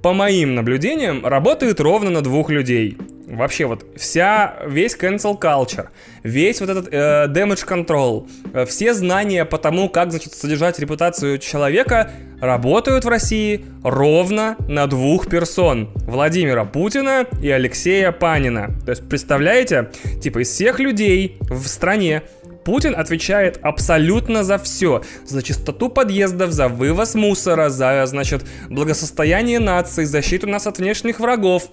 по моим наблюдениям, работает ровно на двух людей. Вообще вот весь cancel culture, весь вот этот damage control, все знания по тому, как, значит, содержать репутацию человека, работают в России ровно на двух персон: Владимира Путина и Алексея Панина. То есть, представляете, типа из всех людей в стране Путин отвечает абсолютно за все. За чистоту подъездов, за вывоз мусора, за, значит, благосостояние нации, защиту нас от внешних врагов,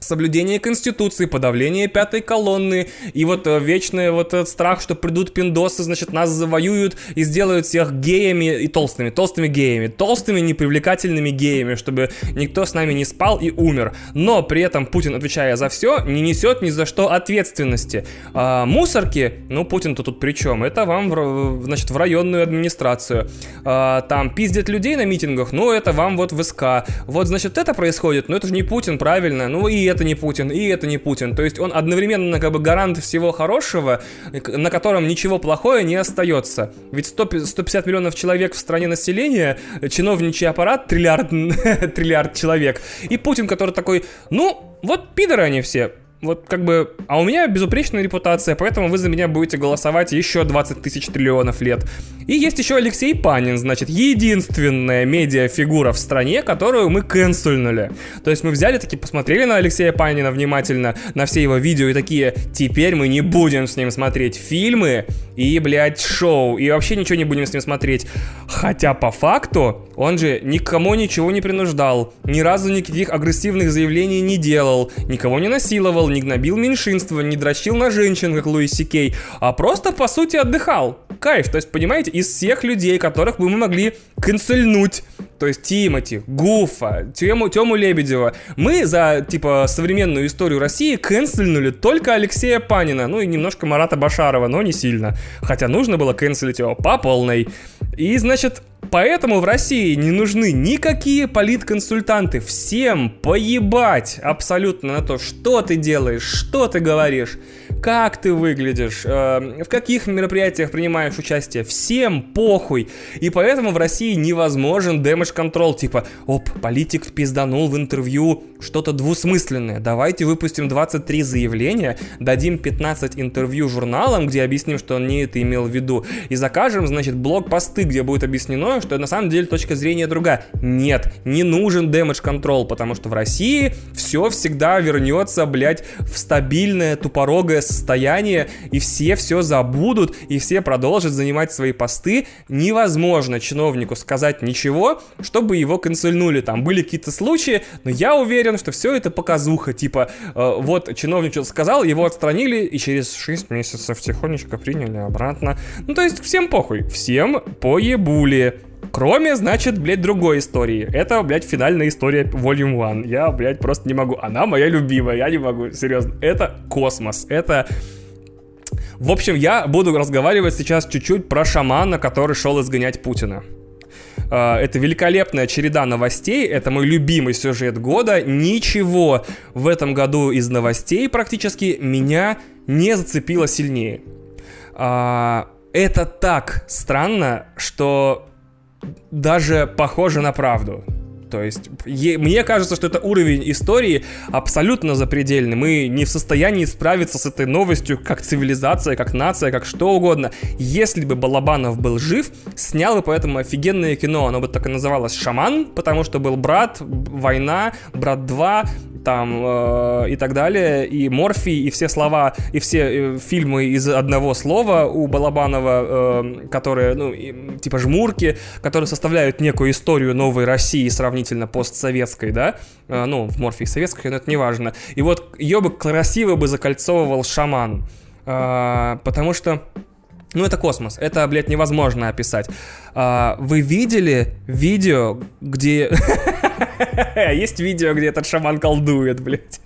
соблюдение Конституции, подавление пятой колонны и вот вечный вот этот страх, что придут пиндосы, значит, нас завоюют и сделают всех геями и толстыми геями, толстыми непривлекательными геями, чтобы никто с нами не спал и умер. Но при этом Путин, отвечая за все, не несет ни за что ответственности. А мусорки, ну, Путин-то тут при чем? Это вам, значит, в районную администрацию. Там пиздят людей на митингах, ну, это вам вот в СК. Вот, значит, это происходит, но это же не Путин, правильно? Ну, и это не Путин, и это не Путин. То есть он одновременно как бы гарант всего хорошего, на котором ничего плохое не остается. Ведь 150 миллионов человек в стране населения, чиновничий аппарат, триллиард человек. И Путин, который такой: ну, вот пидоры они все. Вот как бы, а у меня безупречная репутация, поэтому вы за меня будете голосовать еще 20 тысяч триллионов лет. И есть еще Алексей Панин, значит, единственная медиафигура в стране, которую мы кэнсельнули. То есть мы взяли, таки посмотрели на Алексея Панина внимательно, на все его видео и такие: теперь мы не будем с ним смотреть фильмы и, блядь, шоу, и вообще ничего не будем с ним смотреть. Хотя по факту он же никому ничего не принуждал, ни разу никаких агрессивных заявлений не делал, никого не насиловал, не гнобил меньшинства, не дрочил на женщин, как Луис Си Кей, а просто, по сути, отдыхал. Кайф. То есть, понимаете, из всех людей, которых бы мы могли канцельнуть, то есть Тимати, Гуфа, Тему Лебедева, мы за, типа, современную историю России канцельнули только Алексея Панина, ну и немножко Марата Башарова, но не сильно. Хотя нужно было канцелить его по полной. И, значит, поэтому в России не нужны никакие политконсультанты. Всем поебать абсолютно на то, что ты делаешь, что ты говоришь, как ты выглядишь, в каких мероприятиях принимаешь участие. Всем похуй. И поэтому в России невозможен damage control. Типа, оп, политик пизданул в интервью что-то двусмысленное. Давайте выпустим 23 заявления, дадим 15 интервью журналам, где объясним, что он не это имел в виду. И закажем, значит, блог-посты, где будет объяснено, что на самом деле точка зрения другая. Нет, не нужен damage control, потому что в России все всегда вернется, блядь, в стабильное тупорогое состояние, и все забудут, и все продолжат занимать свои посты. Невозможно чиновнику сказать ничего, чтобы его канцельнули. Там были какие-то случаи, но я уверен, что все это показуха. Типа, вот чиновник что-то сказал, его отстранили, и через 6 месяцев тихонечко приняли обратно. Ну, то есть всем похуй, всем поебули. Кроме, значит, блядь, другой истории. Это, блядь, финальная история Volume 1. Я, блядь, просто не могу. Она моя любимая, я не могу, серьезно. Это космос, это... В общем, я буду разговаривать сейчас чуть-чуть про шамана, который шел изгонять Путина. Это великолепная череда новостей, это мой любимый сюжет года. Ничего в этом году из новостей практически меня не зацепило сильнее. Это так странно, что... даже похоже на правду. То есть, мне кажется, что это уровень истории абсолютно запредельный. Мы не в состоянии справиться с этой новостью как цивилизация, как нация, как что угодно. Если бы Балабанов был жив, снял бы поэтому офигенное кино. Оно бы так и называлось «Шаман», потому что был «Брат», «Война», «Брат 2», там, и так далее, и «Морфий», и все слова, и все фильмы из одного слова у Балабанова, которые, ну, и, типа «Жмурки», которые составляют некую историю новой России сравнительно постсоветской, да, ну, в «Морфии» советской, но это не важно. И вот ее бы красиво бы закольцовывал «Шаман», потому что, ну, это космос, это, блядь, невозможно описать. Вы видели видео, где... Есть видео, где этот шаман колдует, блядь.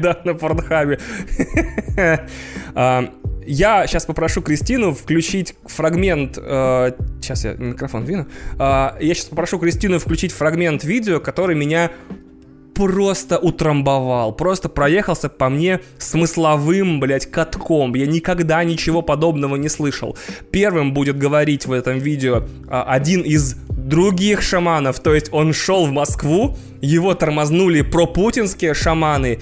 Да, на Порнхабе. Я сейчас попрошу Кристину включить фрагмент... Сейчас я микрофон двину. Я сейчас попрошу Кристину включить фрагмент видео, который меня просто утрамбовал. Просто проехался по мне смысловым, блядь, катком. Я никогда ничего подобного не слышал. Первым будет говорить в этом видео один из других шаманов. То есть он шел в Москву, его тормознули пропутинские шаманы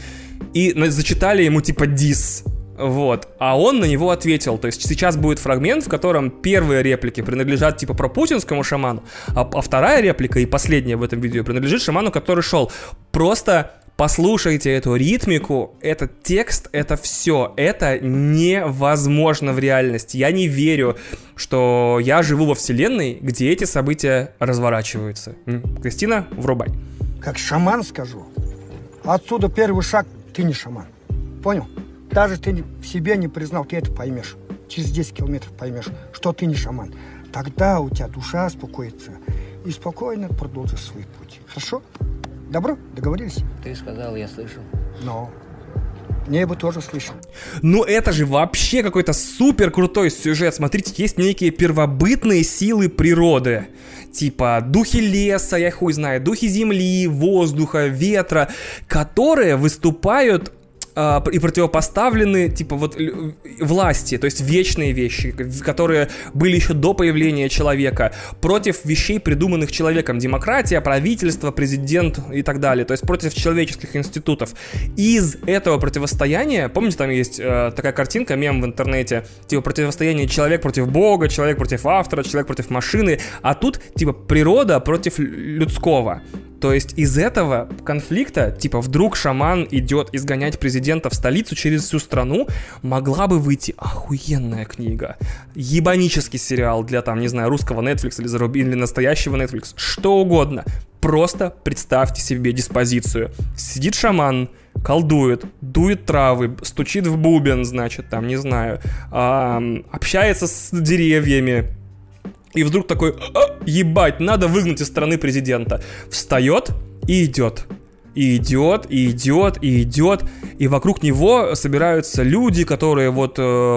и зачитали ему типа дисс. Вот. А он на него ответил. То есть сейчас будет фрагмент, в котором первые реплики принадлежат типа пропутинскому шаману, а вторая реплика и последняя в этом видео принадлежит шаману, который шел. Просто послушайте эту ритмику, этот текст, это все. Это невозможно в реальности. Я не верю, что я живу во вселенной, где эти события разворачиваются. Кристина, врубай. Как шаман скажу. Отсюда первый шаг, ты не шаман. Понял? Даже ты себе не признал, ты это поймешь. Через 10 километров поймешь, что ты не шаман. Тогда у тебя душа успокоится. И спокойно продолжишь свой путь. Хорошо? Добро? Договорились? Ты сказал, я слышал. Но... небо тоже слышал. Ну это же вообще какой-то супер крутой сюжет. Смотрите, есть некие первобытные силы природы. Типа духи леса, я хуй знаю, духи земли, воздуха, ветра, которые выступают... и противопоставлены, типа, вот, власти, то есть вечные вещи, которые были еще до появления человека, против вещей, придуманных человеком. Демократия, правительство, президент и так далее. То есть против человеческих институтов. Из этого противостояния, помните, там есть такая картинка, мем в интернете, типа, противостояние человек против бога, человек против автора, человек против машины, а тут, типа, природа против людского. То есть из этого конфликта, типа, вдруг шаман идет изгонять президента в столицу через всю страну, могла бы выйти охуенная книга. Ебанический сериал для, там, не знаю, русского Netflix или зарубежного, или настоящего Netflix. Что угодно. Просто представьте себе диспозицию. Сидит шаман, колдует, дует травы, стучит в бубен, значит, там, не знаю, общается с деревьями. И вдруг такой, ебать, надо выгнать из страны президента. Встает и идет. И идет, и идет, и идет. И вокруг него собираются люди, которые вот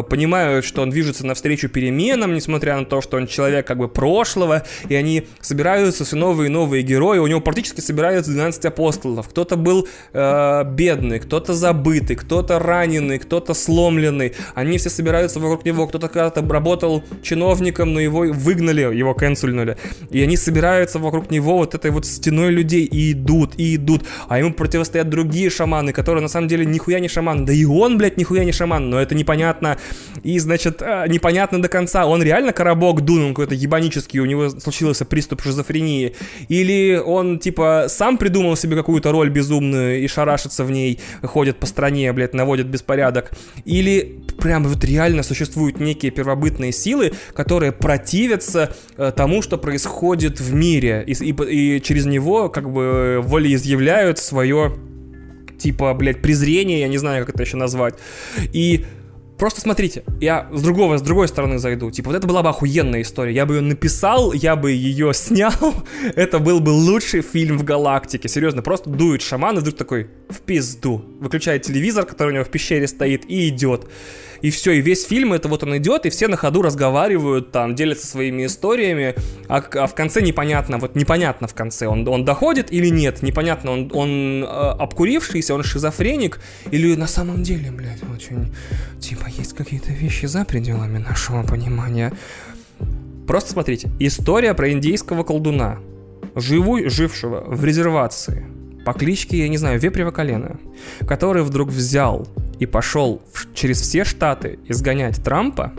понимают, что он движется навстречу переменам, несмотря на то, что он человек как бы прошлого. И они собираются все новые и новые герои. У него практически собираются 12 апостолов. Кто-то был бедный, кто-то забытый, кто-то раненый, кто-то сломленный. Они все собираются вокруг него. Кто-то когда-то работал чиновником, но его выгнали, его кэнсельнули. И они собираются вокруг него вот этой вот стеной людей и идут, и идут. А ему противостоят другие шаманы, которые на самом деле нихуя не шаманы. Да и он, блядь, нихуя не шаман, но это непонятно. И, значит, непонятно до конца. Он реально коробок дунул какой-то ебанический, у него случился приступ шизофрении. Или он, типа, сам придумал себе какую-то роль безумную и шарашится в ней, ходит по стране, блядь, наводит беспорядок. Или прям вот реально существуют некие первобытные силы, которые противятся тому, что происходит в мире. И через него, как бы, волеизъявляют свое, типа, блядь, презрение, я не знаю, как это еще назвать. И просто смотрите, я с другой стороны зайду. Типа, вот это была бы охуенная история. Я бы ее написал, я бы ее снял. Это был бы лучший фильм в галактике. Серьезно, просто дует шаман и вдруг такой, в пизду. Выключает телевизор, который у него в пещере стоит, и идет. И все, и весь фильм, это вот он идет, и все на ходу разговаривают, там, делятся своими историями, а в конце непонятно, вот непонятно в конце, он доходит или нет, непонятно, он обкурившийся, он шизофреник, или на самом деле, блядь, очень, типа, есть какие-то вещи за пределами нашего понимания. Просто смотрите, история про индейского колдуна, жившего в резервации по кличке, я не знаю, Вепрево Колено, который вдруг взял и пошел через все штаты изгонять Трампа,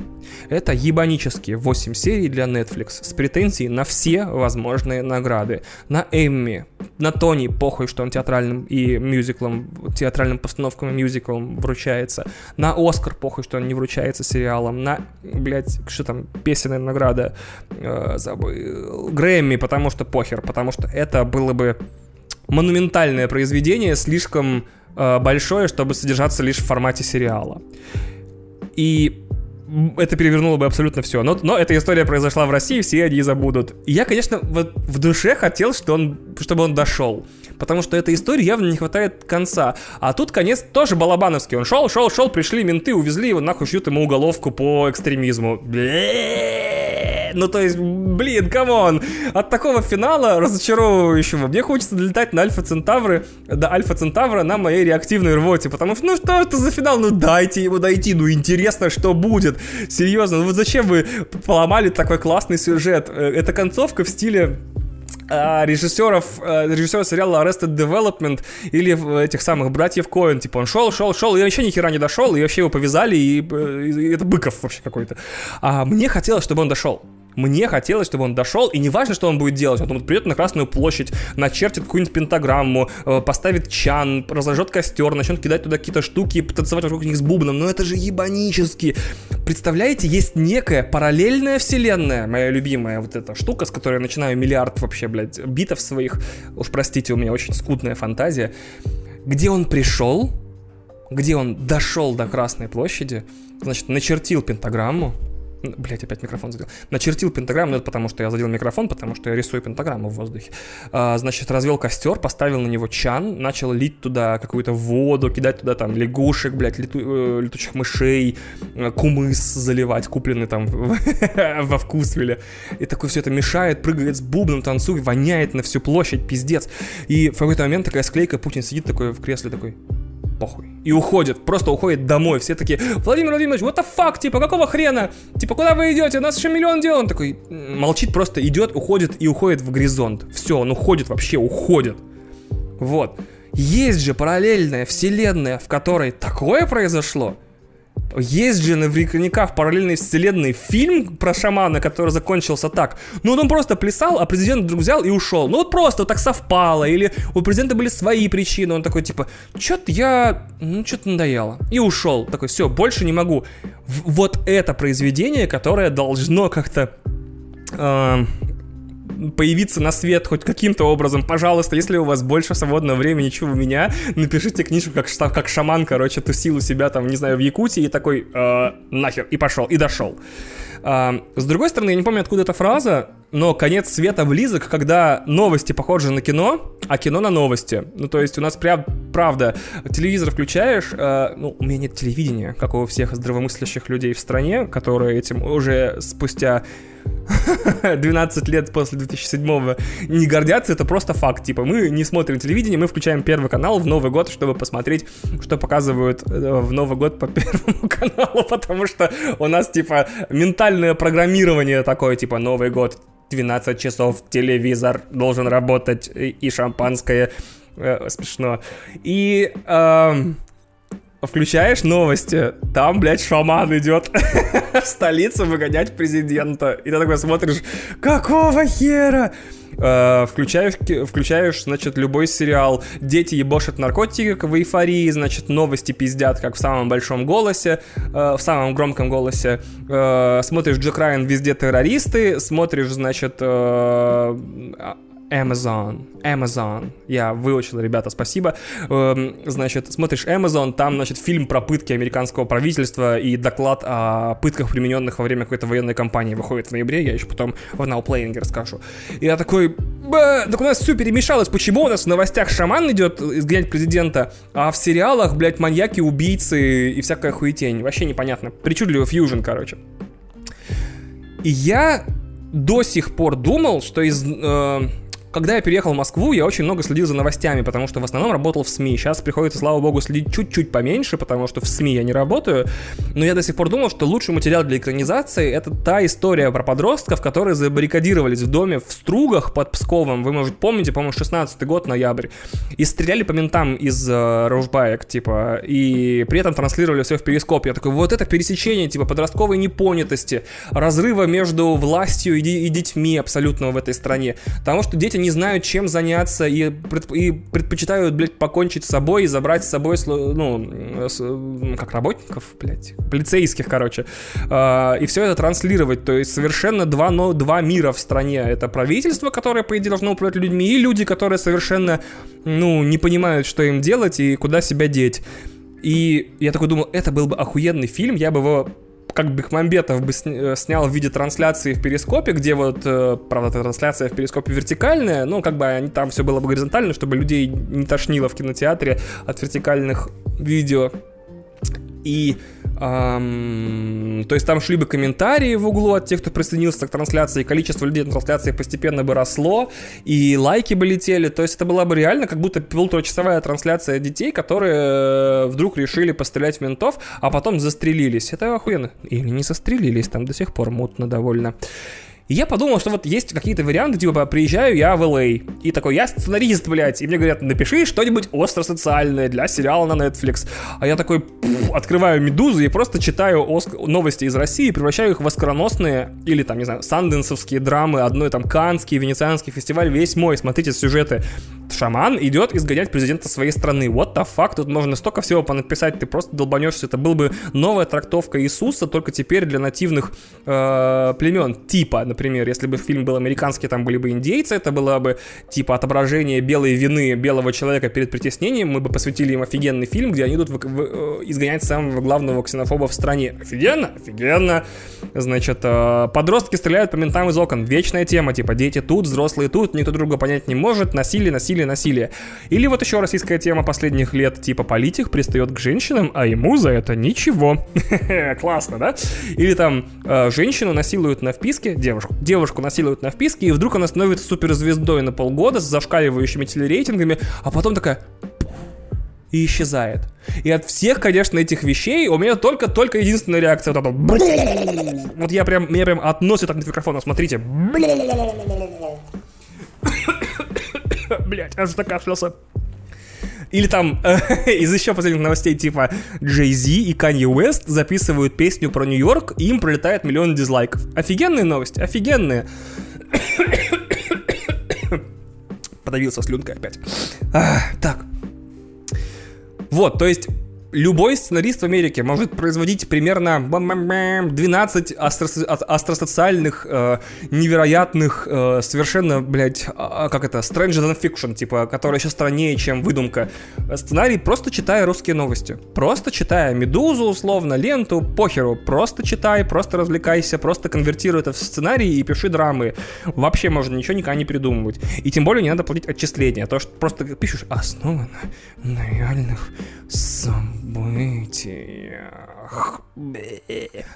это ебанические 8 серий для Netflix с претензией на все возможные награды. На Эмми, на Тони, похуй, что он театральным и мюзиклом, театральным постановкам и мюзиклом вручается. На Оскар, похуй, что он не вручается сериалом. На, блядь, что там, песенная награда, забыл, Грэмми, потому что похер, потому что это было бы монументальное произведение, слишком большое, чтобы содержаться лишь в формате сериала. И это перевернуло бы абсолютно все. Но эта история произошла в России, все они забудут. И я, конечно, вот в душе хотел, чтобы он дошел. Потому что этой истории явно не хватает конца. А тут конец тоже балабановский. Он шел, пришли менты, увезли его, нахуй шьют ему уголовку по экстремизму. Ну, то есть, блин, камон. От такого финала разочаровывающего мне хочется долетать на Альфа Центавра на моей реактивной рвоте. Потому что, ну что это за финал? Ну дайте ему дойти, ну интересно, что будет. Серьезно, ну вот зачем вы поломали такой классный сюжет? Это концовка в стиле режиссера сериала Arrested Development или этих самых братьев Коэн. Типа он шел, и вообще ни хера не дошел, и вообще его повязали, и это Быков вообще какой-то. А мне хотелось, чтобы он дошел. Мне хотелось, чтобы он дошел, и не важно, что он будет делать. Он придет на Красную площадь, начертит какую-нибудь пентаграмму, поставит чан, разожжет костер, начнет кидать туда какие-то штуки, танцевать вокруг них с бубном. Но это же ебанически. Представляете, есть некая параллельная вселенная, моя любимая вот эта штука, с которой я начинаю миллиард вообще, блядь, битов своих. Уж простите, у меня очень скудная фантазия. Где он пришел, где он дошел до Красной площади, значит, начертил пентаграмму. Блять, опять микрофон задел. Начертил пентаграмму, но это потому, что я задел микрофон, потому что я рисую пентаграмму в воздухе. Значит, развел костер, поставил на него чан, начал лить туда какую-то воду, кидать туда там лягушек, блять, летучих мышей, кумыс заливать, купленный там во Вкусвилле. И такой все это мешает, прыгает с бубном, танцует, воняет на всю площадь, пиздец. И в какой-то момент такая склейка, Путин сидит такой в кресле, такой... похуй. И уходит, просто уходит домой. Все такие: Владимир Владимирович, what the fuck, типа, какого хрена? Типа, куда вы идете? У нас еще миллион дел. Он такой молчит, просто идет, уходит в горизонт. Все, он уходит. Вот. Есть же параллельная вселенная, в которой такое произошло. Есть же наверняка в параллельной вселенной фильм про шамана, который закончился так. Ну вот он просто плясал, а президент вдруг взял и ушел. Ну вот просто вот так совпало. Или у президента были свои причины. Он такой типа, что-то надоело. И ушел. Такой, все, больше не могу. Вот это произведение, которое должно как-то... появиться на свет хоть каким-то образом. Пожалуйста, если у вас больше свободного времени, чем у меня, напишите книжку, как шаман, короче, тусил у себя там, не знаю, в Якутии, и такой нахер, и пошел, и дошел. С другой стороны, я не помню, откуда эта фраза, но конец света близок, когда новости похожи на кино, а кино на новости. Ну, то есть у нас прям, правда, телевизор включаешь, у меня нет телевидения, как у всех здравомыслящих людей в стране, которые этим уже спустя 12 лет после 2007-го не гордятся, это просто факт. Типа, мы не смотрим телевидение, мы включаем Первый канал в Новый год, чтобы посмотреть, что показывают в Новый год по Первому каналу, потому что у нас, типа, ментальное программирование такое, типа, Новый год, 12 часов, телевизор должен работать, и шампанское. Смешно. И... включаешь новости, там, блядь, шаман идет в столицу выгонять президента. И ты такой смотришь, какого хера? Включаешь, значит, любой сериал. Дети ебошат наркотики в эйфории, значит, новости пиздят, как в самом большом голосе, в самом громком голосе. Смотришь Джек Райан, везде террористы, смотришь, значит... Amazon. Я выучил, ребята, спасибо. Значит, смотришь Amazon, там, значит, фильм про пытки американского правительства и доклад о пытках, примененных во время какой-то военной кампании, выходит в ноябре, я еще потом в Now Playing расскажу. И я такой, так у нас все перемешалось, почему у нас в новостях шаман идет изгонять президента, а в сериалах, блядь, маньяки, убийцы и всякая хуетень, вообще непонятно. Причудливый фьюжн, короче. И я до сих пор думал, что из... Когда я переехал в Москву, я очень много следил за новостями, потому что в основном работал в СМИ. Сейчас приходится, слава богу, следить чуть-чуть поменьше, потому что в СМИ я не работаю. Но я до сих пор думал, что лучший материал для экранизации — это та история про подростков, которые забаррикадировались в доме в Стругах под Псковом. Вы, может, помните, по-моему, 16-й год, ноябрь. И стреляли по ментам из ружбаек, типа, и при этом транслировали все в Перископ. Я такой, вот это пересечение, типа, подростковой непонятости, разрыва между властью и детьми абсолютно в этой стране. Потому что дети не знают, чем заняться, и предпочитают, блядь, покончить с собой и забрать с собой, как работников, блядь, полицейских, короче. И все это транслировать. То есть совершенно два мира в стране. Это правительство, которое, по идее, должно управлять людьми, и люди, которые совершенно, не понимают, что им делать и куда себя деть. И я такой думал, это был бы охуенный фильм, я бы его... как Бекмамбетов бы снял в виде трансляции в Перископе, где вот, правда, трансляция в Перископе вертикальная, но как бы там все было бы горизонтально, чтобы людей не тошнило в кинотеатре от вертикальных видео. И то есть там шли бы комментарии в углу от тех, кто присоединился к трансляции, количество людей на трансляции постепенно бы росло, и лайки бы летели. То есть это была бы реально как будто полуторачасовая трансляция детей, которые вдруг решили пострелять в ментов, а потом застрелились. Это охуенно. Или не застрелились, там до сих пор мутно довольно. И я подумал, что вот есть какие-то варианты, типа, приезжаю я в Л.А. и такой, я сценарист, блядь, и мне говорят, напиши что-нибудь остросоциальное для сериала на Netflix. А я такой, открываю Медузу и просто читаю новости из России, превращаю их в оскароносные или, там, не знаю, санденсовские драмы, одной, там, Каннский, Венецианский фестиваль, весь мой, смотрите сюжеты. Шаман идет изгонять президента своей страны. What the fuck? Тут можно столько всего понаписать, ты просто долбанешься. Это была бы новая трактовка Иисуса, только теперь для нативных племен. Типа, например, если бы фильм был американский, там были бы индейцы, это было бы типа отображение белой вины белого человека перед притеснением. Мы бы посвятили им офигенный фильм, где они идут изгонять самого главного ксенофоба в стране. Офигенно? Офигенно. Значит, подростки стреляют по ментам из окон. Вечная тема, типа, дети тут, взрослые тут, никто друга понять не может. Насилие. Или вот еще российская тема последних лет, типа политик пристает к женщинам, а ему за это ничего. Классно, да? Или там женщину насилуют на вписке, девушку насилуют на вписке, и вдруг она становится суперзвездой на полгода с зашкаливающими телерейтингами, а потом такая... и исчезает. И от всех, конечно, этих вещей у меня только единственная реакция. Вот, вот я прям, меня прям относит от микрофона, смотрите. Блять, аж закашлялся. Или там из еще последних новостей типа Jay-Z и Kanye West записывают песню про Нью-Йорк, и им пролетает миллион дизлайков. Офигенные новости, офигенные. Подавился слюнкой опять. Так. Вот, то есть... Любой сценарист в Америке может производить примерно 12 остросоциальных, невероятных, совершенно, блядь, как это, stranger than fiction, типа, которая еще страннее, чем выдумка. Сценарий, просто читая русские новости. Просто читая Медузу, условно, ленту, похеру. Просто читай, просто развлекайся, просто конвертируй это в сценарий и пиши драмы. Вообще можно ничего никогда не придумывать. И тем более не надо платить отчисления. То, что просто пишешь, основано на реальных событиях.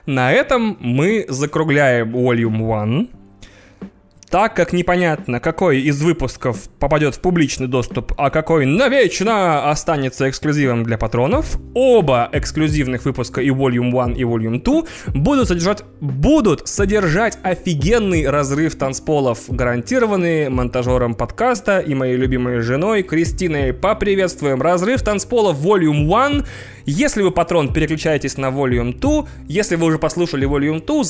На этом мы закругляем Volume 1. Так как непонятно, какой из выпусков попадет в публичный доступ, а какой навечно останется эксклюзивом для патронов, оба эксклюзивных выпуска, и Volume 1, и Volume 2, будут содержать офигенный разрыв танцполов, гарантированный монтажером подкаста и моей любимой женой Кристиной. Поприветствуем разрыв танцполов Volume 1. Если вы патрон, переключаетесь на Volume 2. Если вы уже послушали Volume 2,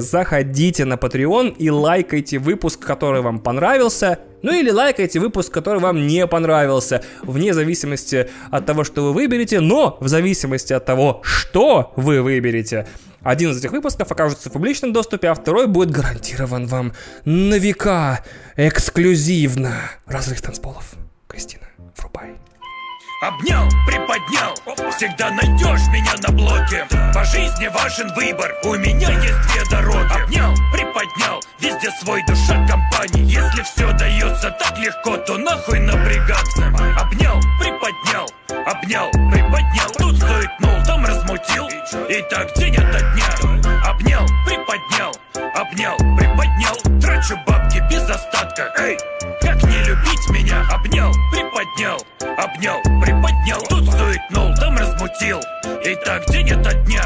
заходите на Patreon и лайкайте выпуск, который вам понравился, ну или лайкайте выпуск, который вам не понравился, вне зависимости от того, что вы выберете, но в зависимости от того, что вы выберете. Один из этих выпусков окажется в публичном доступе, а второй будет гарантирован вам на века, эксклюзивно. Разрыв танцполов. Кристина, врубай. Обнял, приподнял, всегда найдешь меня на блоке. По жизни важен выбор, у меня есть две дороги. Обнял, приподнял, везде свой, душа компании. Если все дается так легко, то нахуй напрягаться. Обнял, приподнял, обнял, приподнял. Тут суетнул, там размутил, и так день ото дня. Обнял, приподнял, обнял, приподнял. Трачу бабки без остатка, эй, как не любить меня? Обнял, приподнял, обнял, приподнял. Тут суетнул, там размутил, и так день ото дня.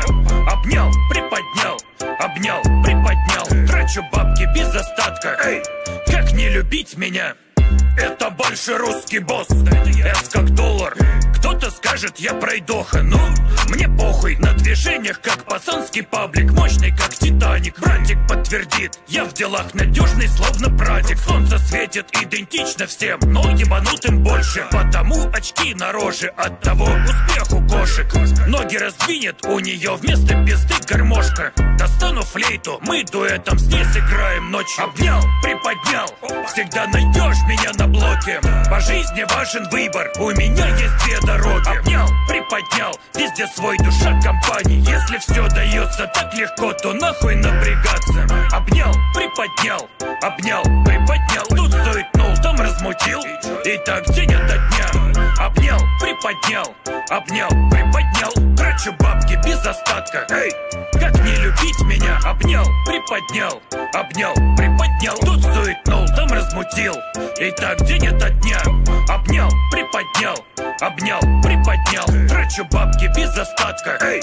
Обнял, приподнял, обнял, приподнял. Трачу бабки без остатка, эй, как не любить меня? Это больше русский босс, S как доллар. Кто-то скажет, я пройдоха, но мне похуй. На движениях, как пацанский паблик, мощный, как Титаник. Братик подтвердит, я в делах надежный, словно прадик. Солнце светит идентично всем, но ебанутым больше. Потому очки на роже, от того успеху кошек. Ноги раздвинет у нее вместо пизды гармошка. Достану флейту, мы дуэтом с ней сыграем ночью. Обнял, приподнял, всегда найдешь меня на блоке. По жизни важен выбор, у меня есть две дороги. Обнял, приподнял, везде свой, душа компании. Если все дается так легко, то нахуй напрягаться. Обнял, приподнял, обнял, приподнял. Тут суетнул, там размутил, и так день ото дня. Обнял, приподнял, обнял, приподнял. Трачу бабки без остатка, эй, как не любить меня? Обнял, приподнял, обнял, приподнял. Тут суетнул, там размутил, и так день ото дня. Обнял, приподнял, обнял, приподнял. Трачу бабки без остатка, эй,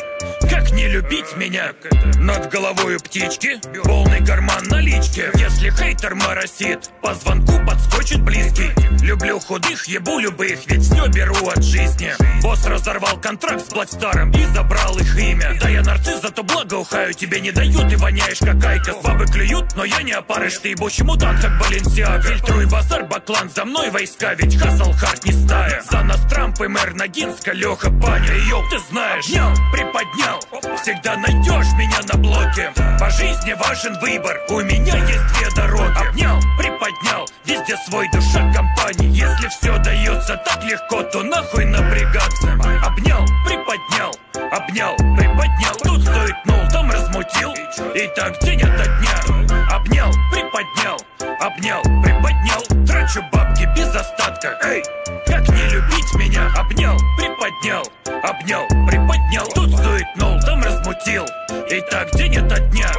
как не любить меня? Над головою птички, полный карман налички. Если хейтер моросит, по звонку подскочит близкий. Люблю худых, ебу любых, ведь все беру от жизни. Босс разорвал контракт с Black Star'ом и забрал их имя. Да я нарцисс, зато благо ухаю, тебе не дают и воняешь как Айка. Бабы клюют, но я не опарыш, ты ебучий мутант, как Баленсиаг. Фильтруй базар, баклан, за мной войска, ведь хасл хард не стая. За нас Трамп и мэр Ногинска, Леха Паня, и ёб ты знаешь. Обнял, приподнял, всегда найдешь меня на блоке. По жизни важен выбор, у меня есть две дороги. Обнял, приподнял, везде свой, душа компании. Если все дается так легко, то нахуй напрягаться. Обнял, приподнял, обнял, приподнял. Тут суетнул, там размутил, и так день ото дня. Обнял, приподнял, обнял, приподнял. Трачу бабки без остатка, эй, как не любить меня? Обнял, приподнял, обнял, приподнял. Тут суетнул, там размутил, и так день ото дня.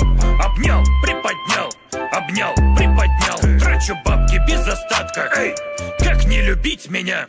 Обнял, приподнял, обнял, приподнял. Трачу бабки без остатка, эй, как не любить меня?